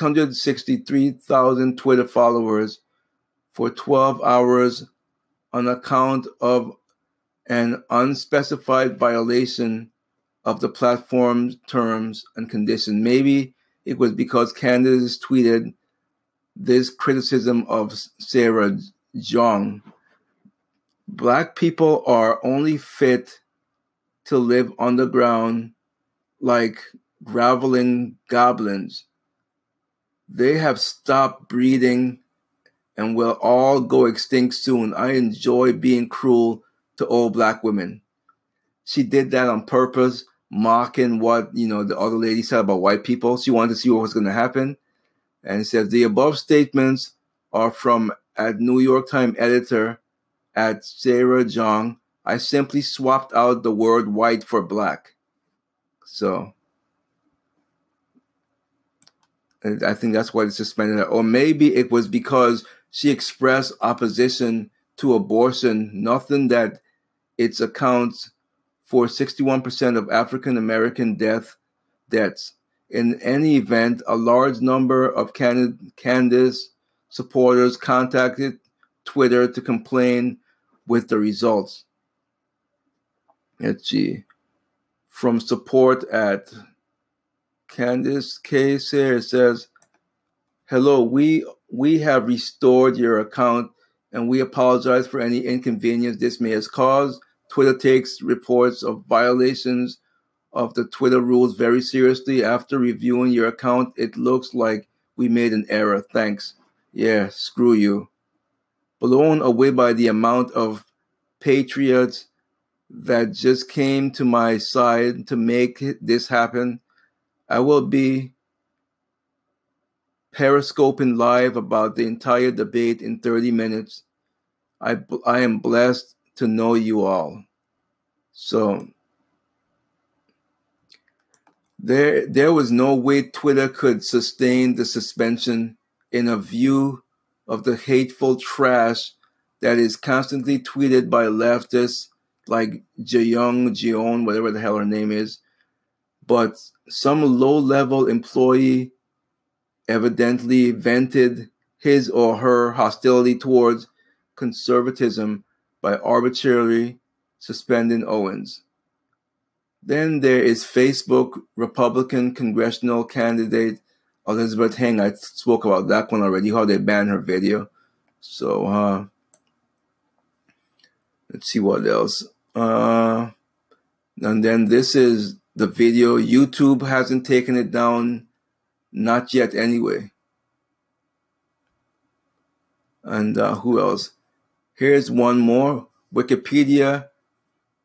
hundred sixty-three thousand Twitter followers, for twelve hours on account of an unspecified violation of the platform's terms and conditions. Maybe it was because Candace tweeted this criticism of Sarah Jeong. Black people are only fit to live underground like groveling goblins. They have stopped breathing and will all go extinct soon. I enjoy being cruel to old black women. She did that on purpose, mocking what, you know, the other lady said about white people. She wanted to see what was going to happen. And says the above statements are from a New York Times editor at Sarah Jeong. I simply swapped out the word white for black. So I think that's why they suspended her. Or maybe it was because she expressed opposition to abortion, nothing that it accounts for sixty-one percent of African-American death deaths. In any event, a large number of Candace supporters contacted Twitter to complain with the results. Let's see. From support at Candace Case here, it says, hello, we we have restored your account and we apologize for any inconvenience this may have caused. Twitter takes reports of violations of the Twitter rules very seriously. After reviewing your account, it looks like we made an error. Thanks. Yeah, screw you. Blown away by the amount of patriots that just came to my side to make this happen. I will be periscoping live about the entire debate in thirty minutes. I, I am blessed to know you all. So there, there was no way Twitter could sustain the suspension in a view of the hateful trash that is constantly tweeted by leftists like Jeong, Jeon, whatever the hell her name is. But some low-level employee evidently vented his or her hostility towards conservatism by arbitrarily suspending Owens. Then there is Facebook Republican congressional candidate Elizabeth Heng, I spoke about that one already, how they banned her video. So, uh, let's see what else. Uh, and then this is the video. YouTube hasn't taken it down, not yet anyway. And uh, who else? Here's one more. Wikipedia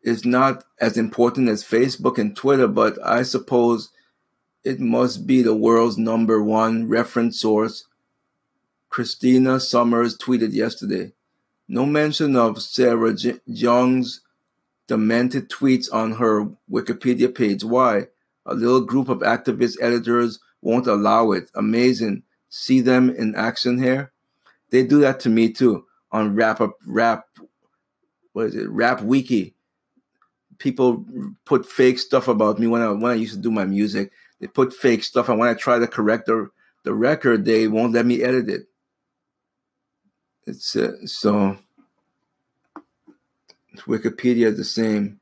is not as important as Facebook and Twitter, but I suppose it must be the world's number one reference source. Christina Sommers tweeted yesterday, no mention of Sarah Jeong's demented tweets on her Wikipedia page. Why? A little group of activist editors won't allow it. Amazing. See them in action here? They do that to me too on Rap Up Rap. What is it? Rap Wiki. People put fake stuff about me when I when I used to do my music. They put fake stuff, and when I try to correct the the record, they won't let me edit it. It's uh, so Wikipedia is the same,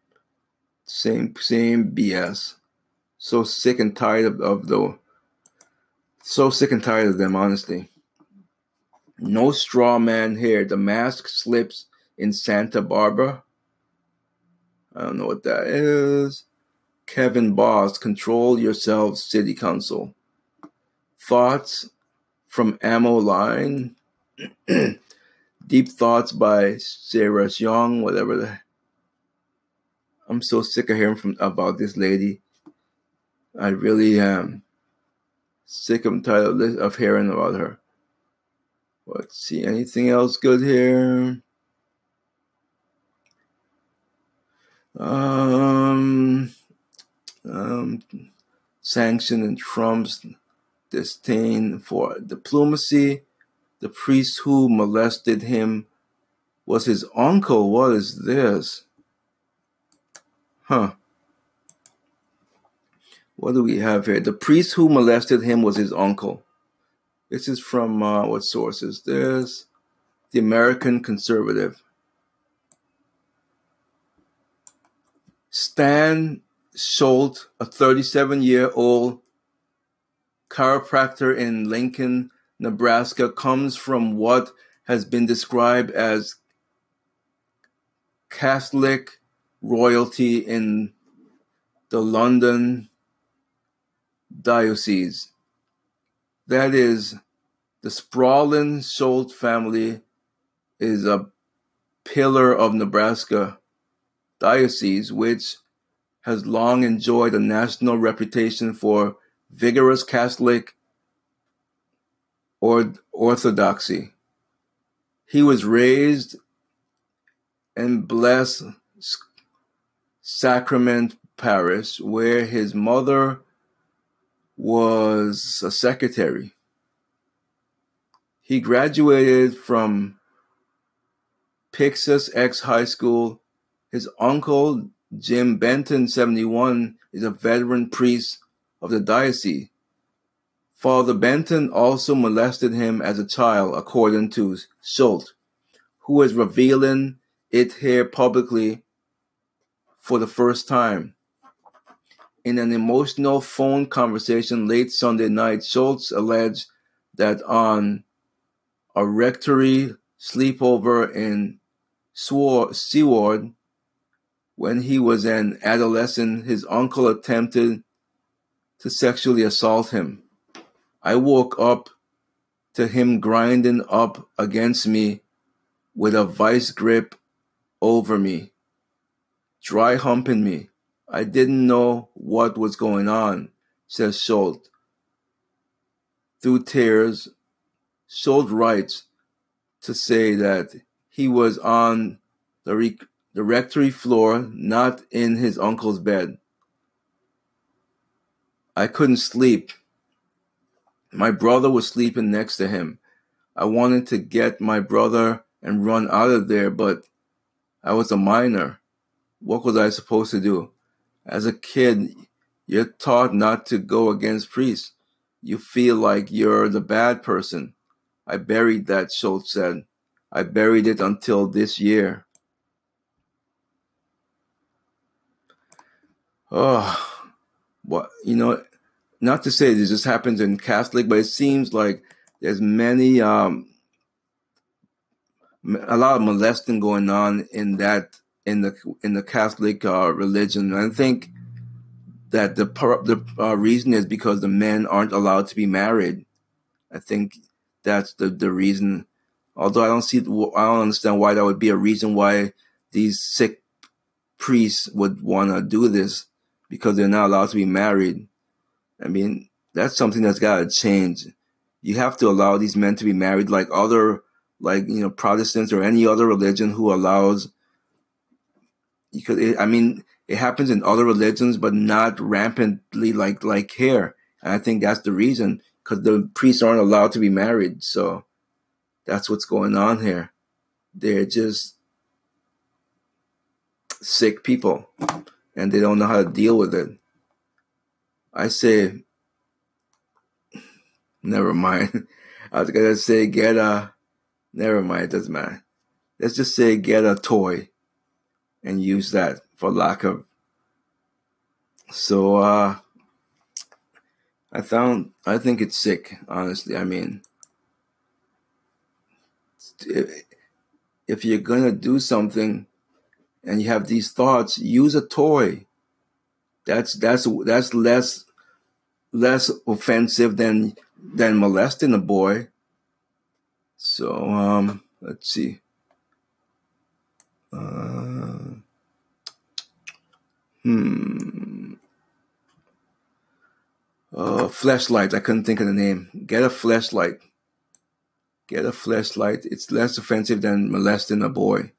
same, same B S. So sick and tired of, of the. So sick and tired of them, honestly. No straw man here. The mask slips in Santa Barbara. I don't know what that is. Kevin Boss, control yourselves, City Council. Thoughts from Ammo Line. Deep Thoughts by Sarah Jeong, whatever. The, I'm so sick of hearing from about this lady. I really am sick and tired of, this, of hearing about her. Let's see, anything else good here? Um, um, sanction and Trump's disdain for diplomacy. The priest who molested him was his uncle. What is this? Huh. What do we have here? The priest who molested him was his uncle. This is from, uh, what source is this? The American Conservative. Stan Schultz, a thirty-seven-year-old chiropractor in Lincoln, Nebraska, comes from what has been described as Catholic royalty in the London diocese. That is, the sprawling Schultz family is a pillar of Nebraska diocese, which has long enjoyed a national reputation for vigorous Catholic or orthodoxy. He was raised in Blessed Sacrament Parish, where his mother was a secretary. He graduated from Pixis X High School. His uncle, Jim Benton, seventy-one, is a veteran priest of the diocese. Father Benton also molested him as a child, according to Schultz, who is revealing it here publicly for the first time. In an emotional phone conversation late Sunday night, Schultz alleged that on a rectory sleepover in Seward, when he was an adolescent, his uncle attempted to sexually assault him. I woke up to him grinding up against me with a vice grip over me, dry humping me. I didn't know what was going on, says Schultz. Through tears, Schultz writes to say that he was on the, rec- the rectory floor, not in his uncle's bed. I couldn't sleep. My brother was sleeping next to him. I wanted to get my brother and run out of there, but I was a minor. What was I supposed to do? As a kid, you're taught not to go against priests. You feel like you're the bad person. I buried that, Schultz said. I buried it until this year. Oh, what, you know, not to say this just happens in Catholic, but it seems like there's many, um, a lot of molesting going on in that, in the in the Catholic uh, religion. And I think that the the uh, reason is because the men aren't allowed to be married. I think that's the, the reason. Although I don't see, I don't understand why that would be a reason why these sick priests would want to do this, because they're not allowed to be married. I mean, that's something that's got to change. You have to allow these men to be married, like other, like, you know, Protestants or any other religion who allows. Because it, I mean, it happens in other religions, but not rampantly like like here. And I think that's the reason, because the priests aren't allowed to be married. So that's what's going on here. They're just sick people, and they don't know how to deal with it. I say, never mind. I was gonna say get a, never mind, it doesn't matter. Let's just say get a toy and use that for lack of. So uh, I found, I think it's sick, honestly. I mean, if you're gonna do something and you have these thoughts, use a toy. That's that's that's less less offensive than than molesting a boy. So um, let's see. Uh, hmm. Uh, fleshlight. I couldn't think of the name. Get a fleshlight. Get a fleshlight. It's less offensive than molesting a boy.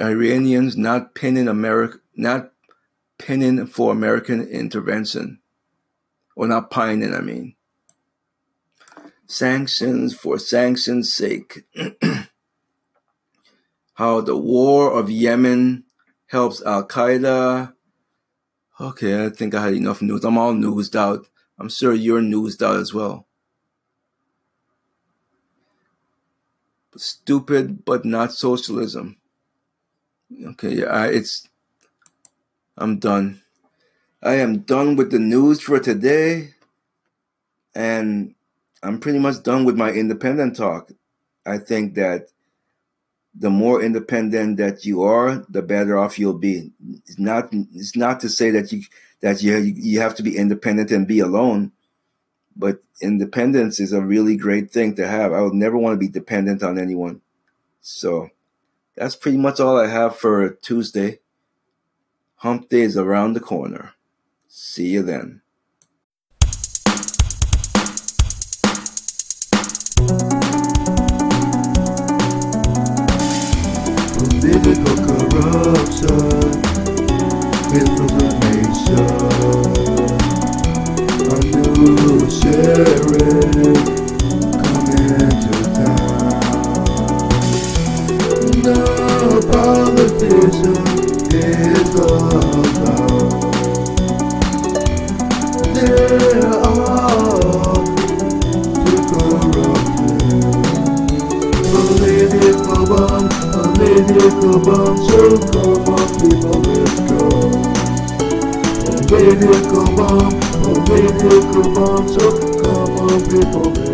Iranians not pinning America, not pinning for American intervention, or not pining. I mean, sanctions for sanctions' sake. How the war of Yemen helps Al Qaeda. Okay, I think I had enough news. I'm all newsed out. I'm sure you're newsed out as well. Stupid, but not socialism. Okay, yeah, I, it's, I'm done. I am done with the news for today. And I'm pretty much done with my independent talk. I think that the more independent that you are, the better off you'll be. It's not, it's not to say that you, that you, you have to be independent and be alone, but independence is a really great thing to have. I would never want to be dependent on anyone. So that's pretty much all I have for Tuesday. Hump Day is around the corner. See you then. Political corruption, misinformation, a new sheriff coming to town. No politician is allowed. They're all too corrupted. Political bomb. Political bomb, so come on, people, let's go. Political bomb, political bomb, so come on, people, let's go.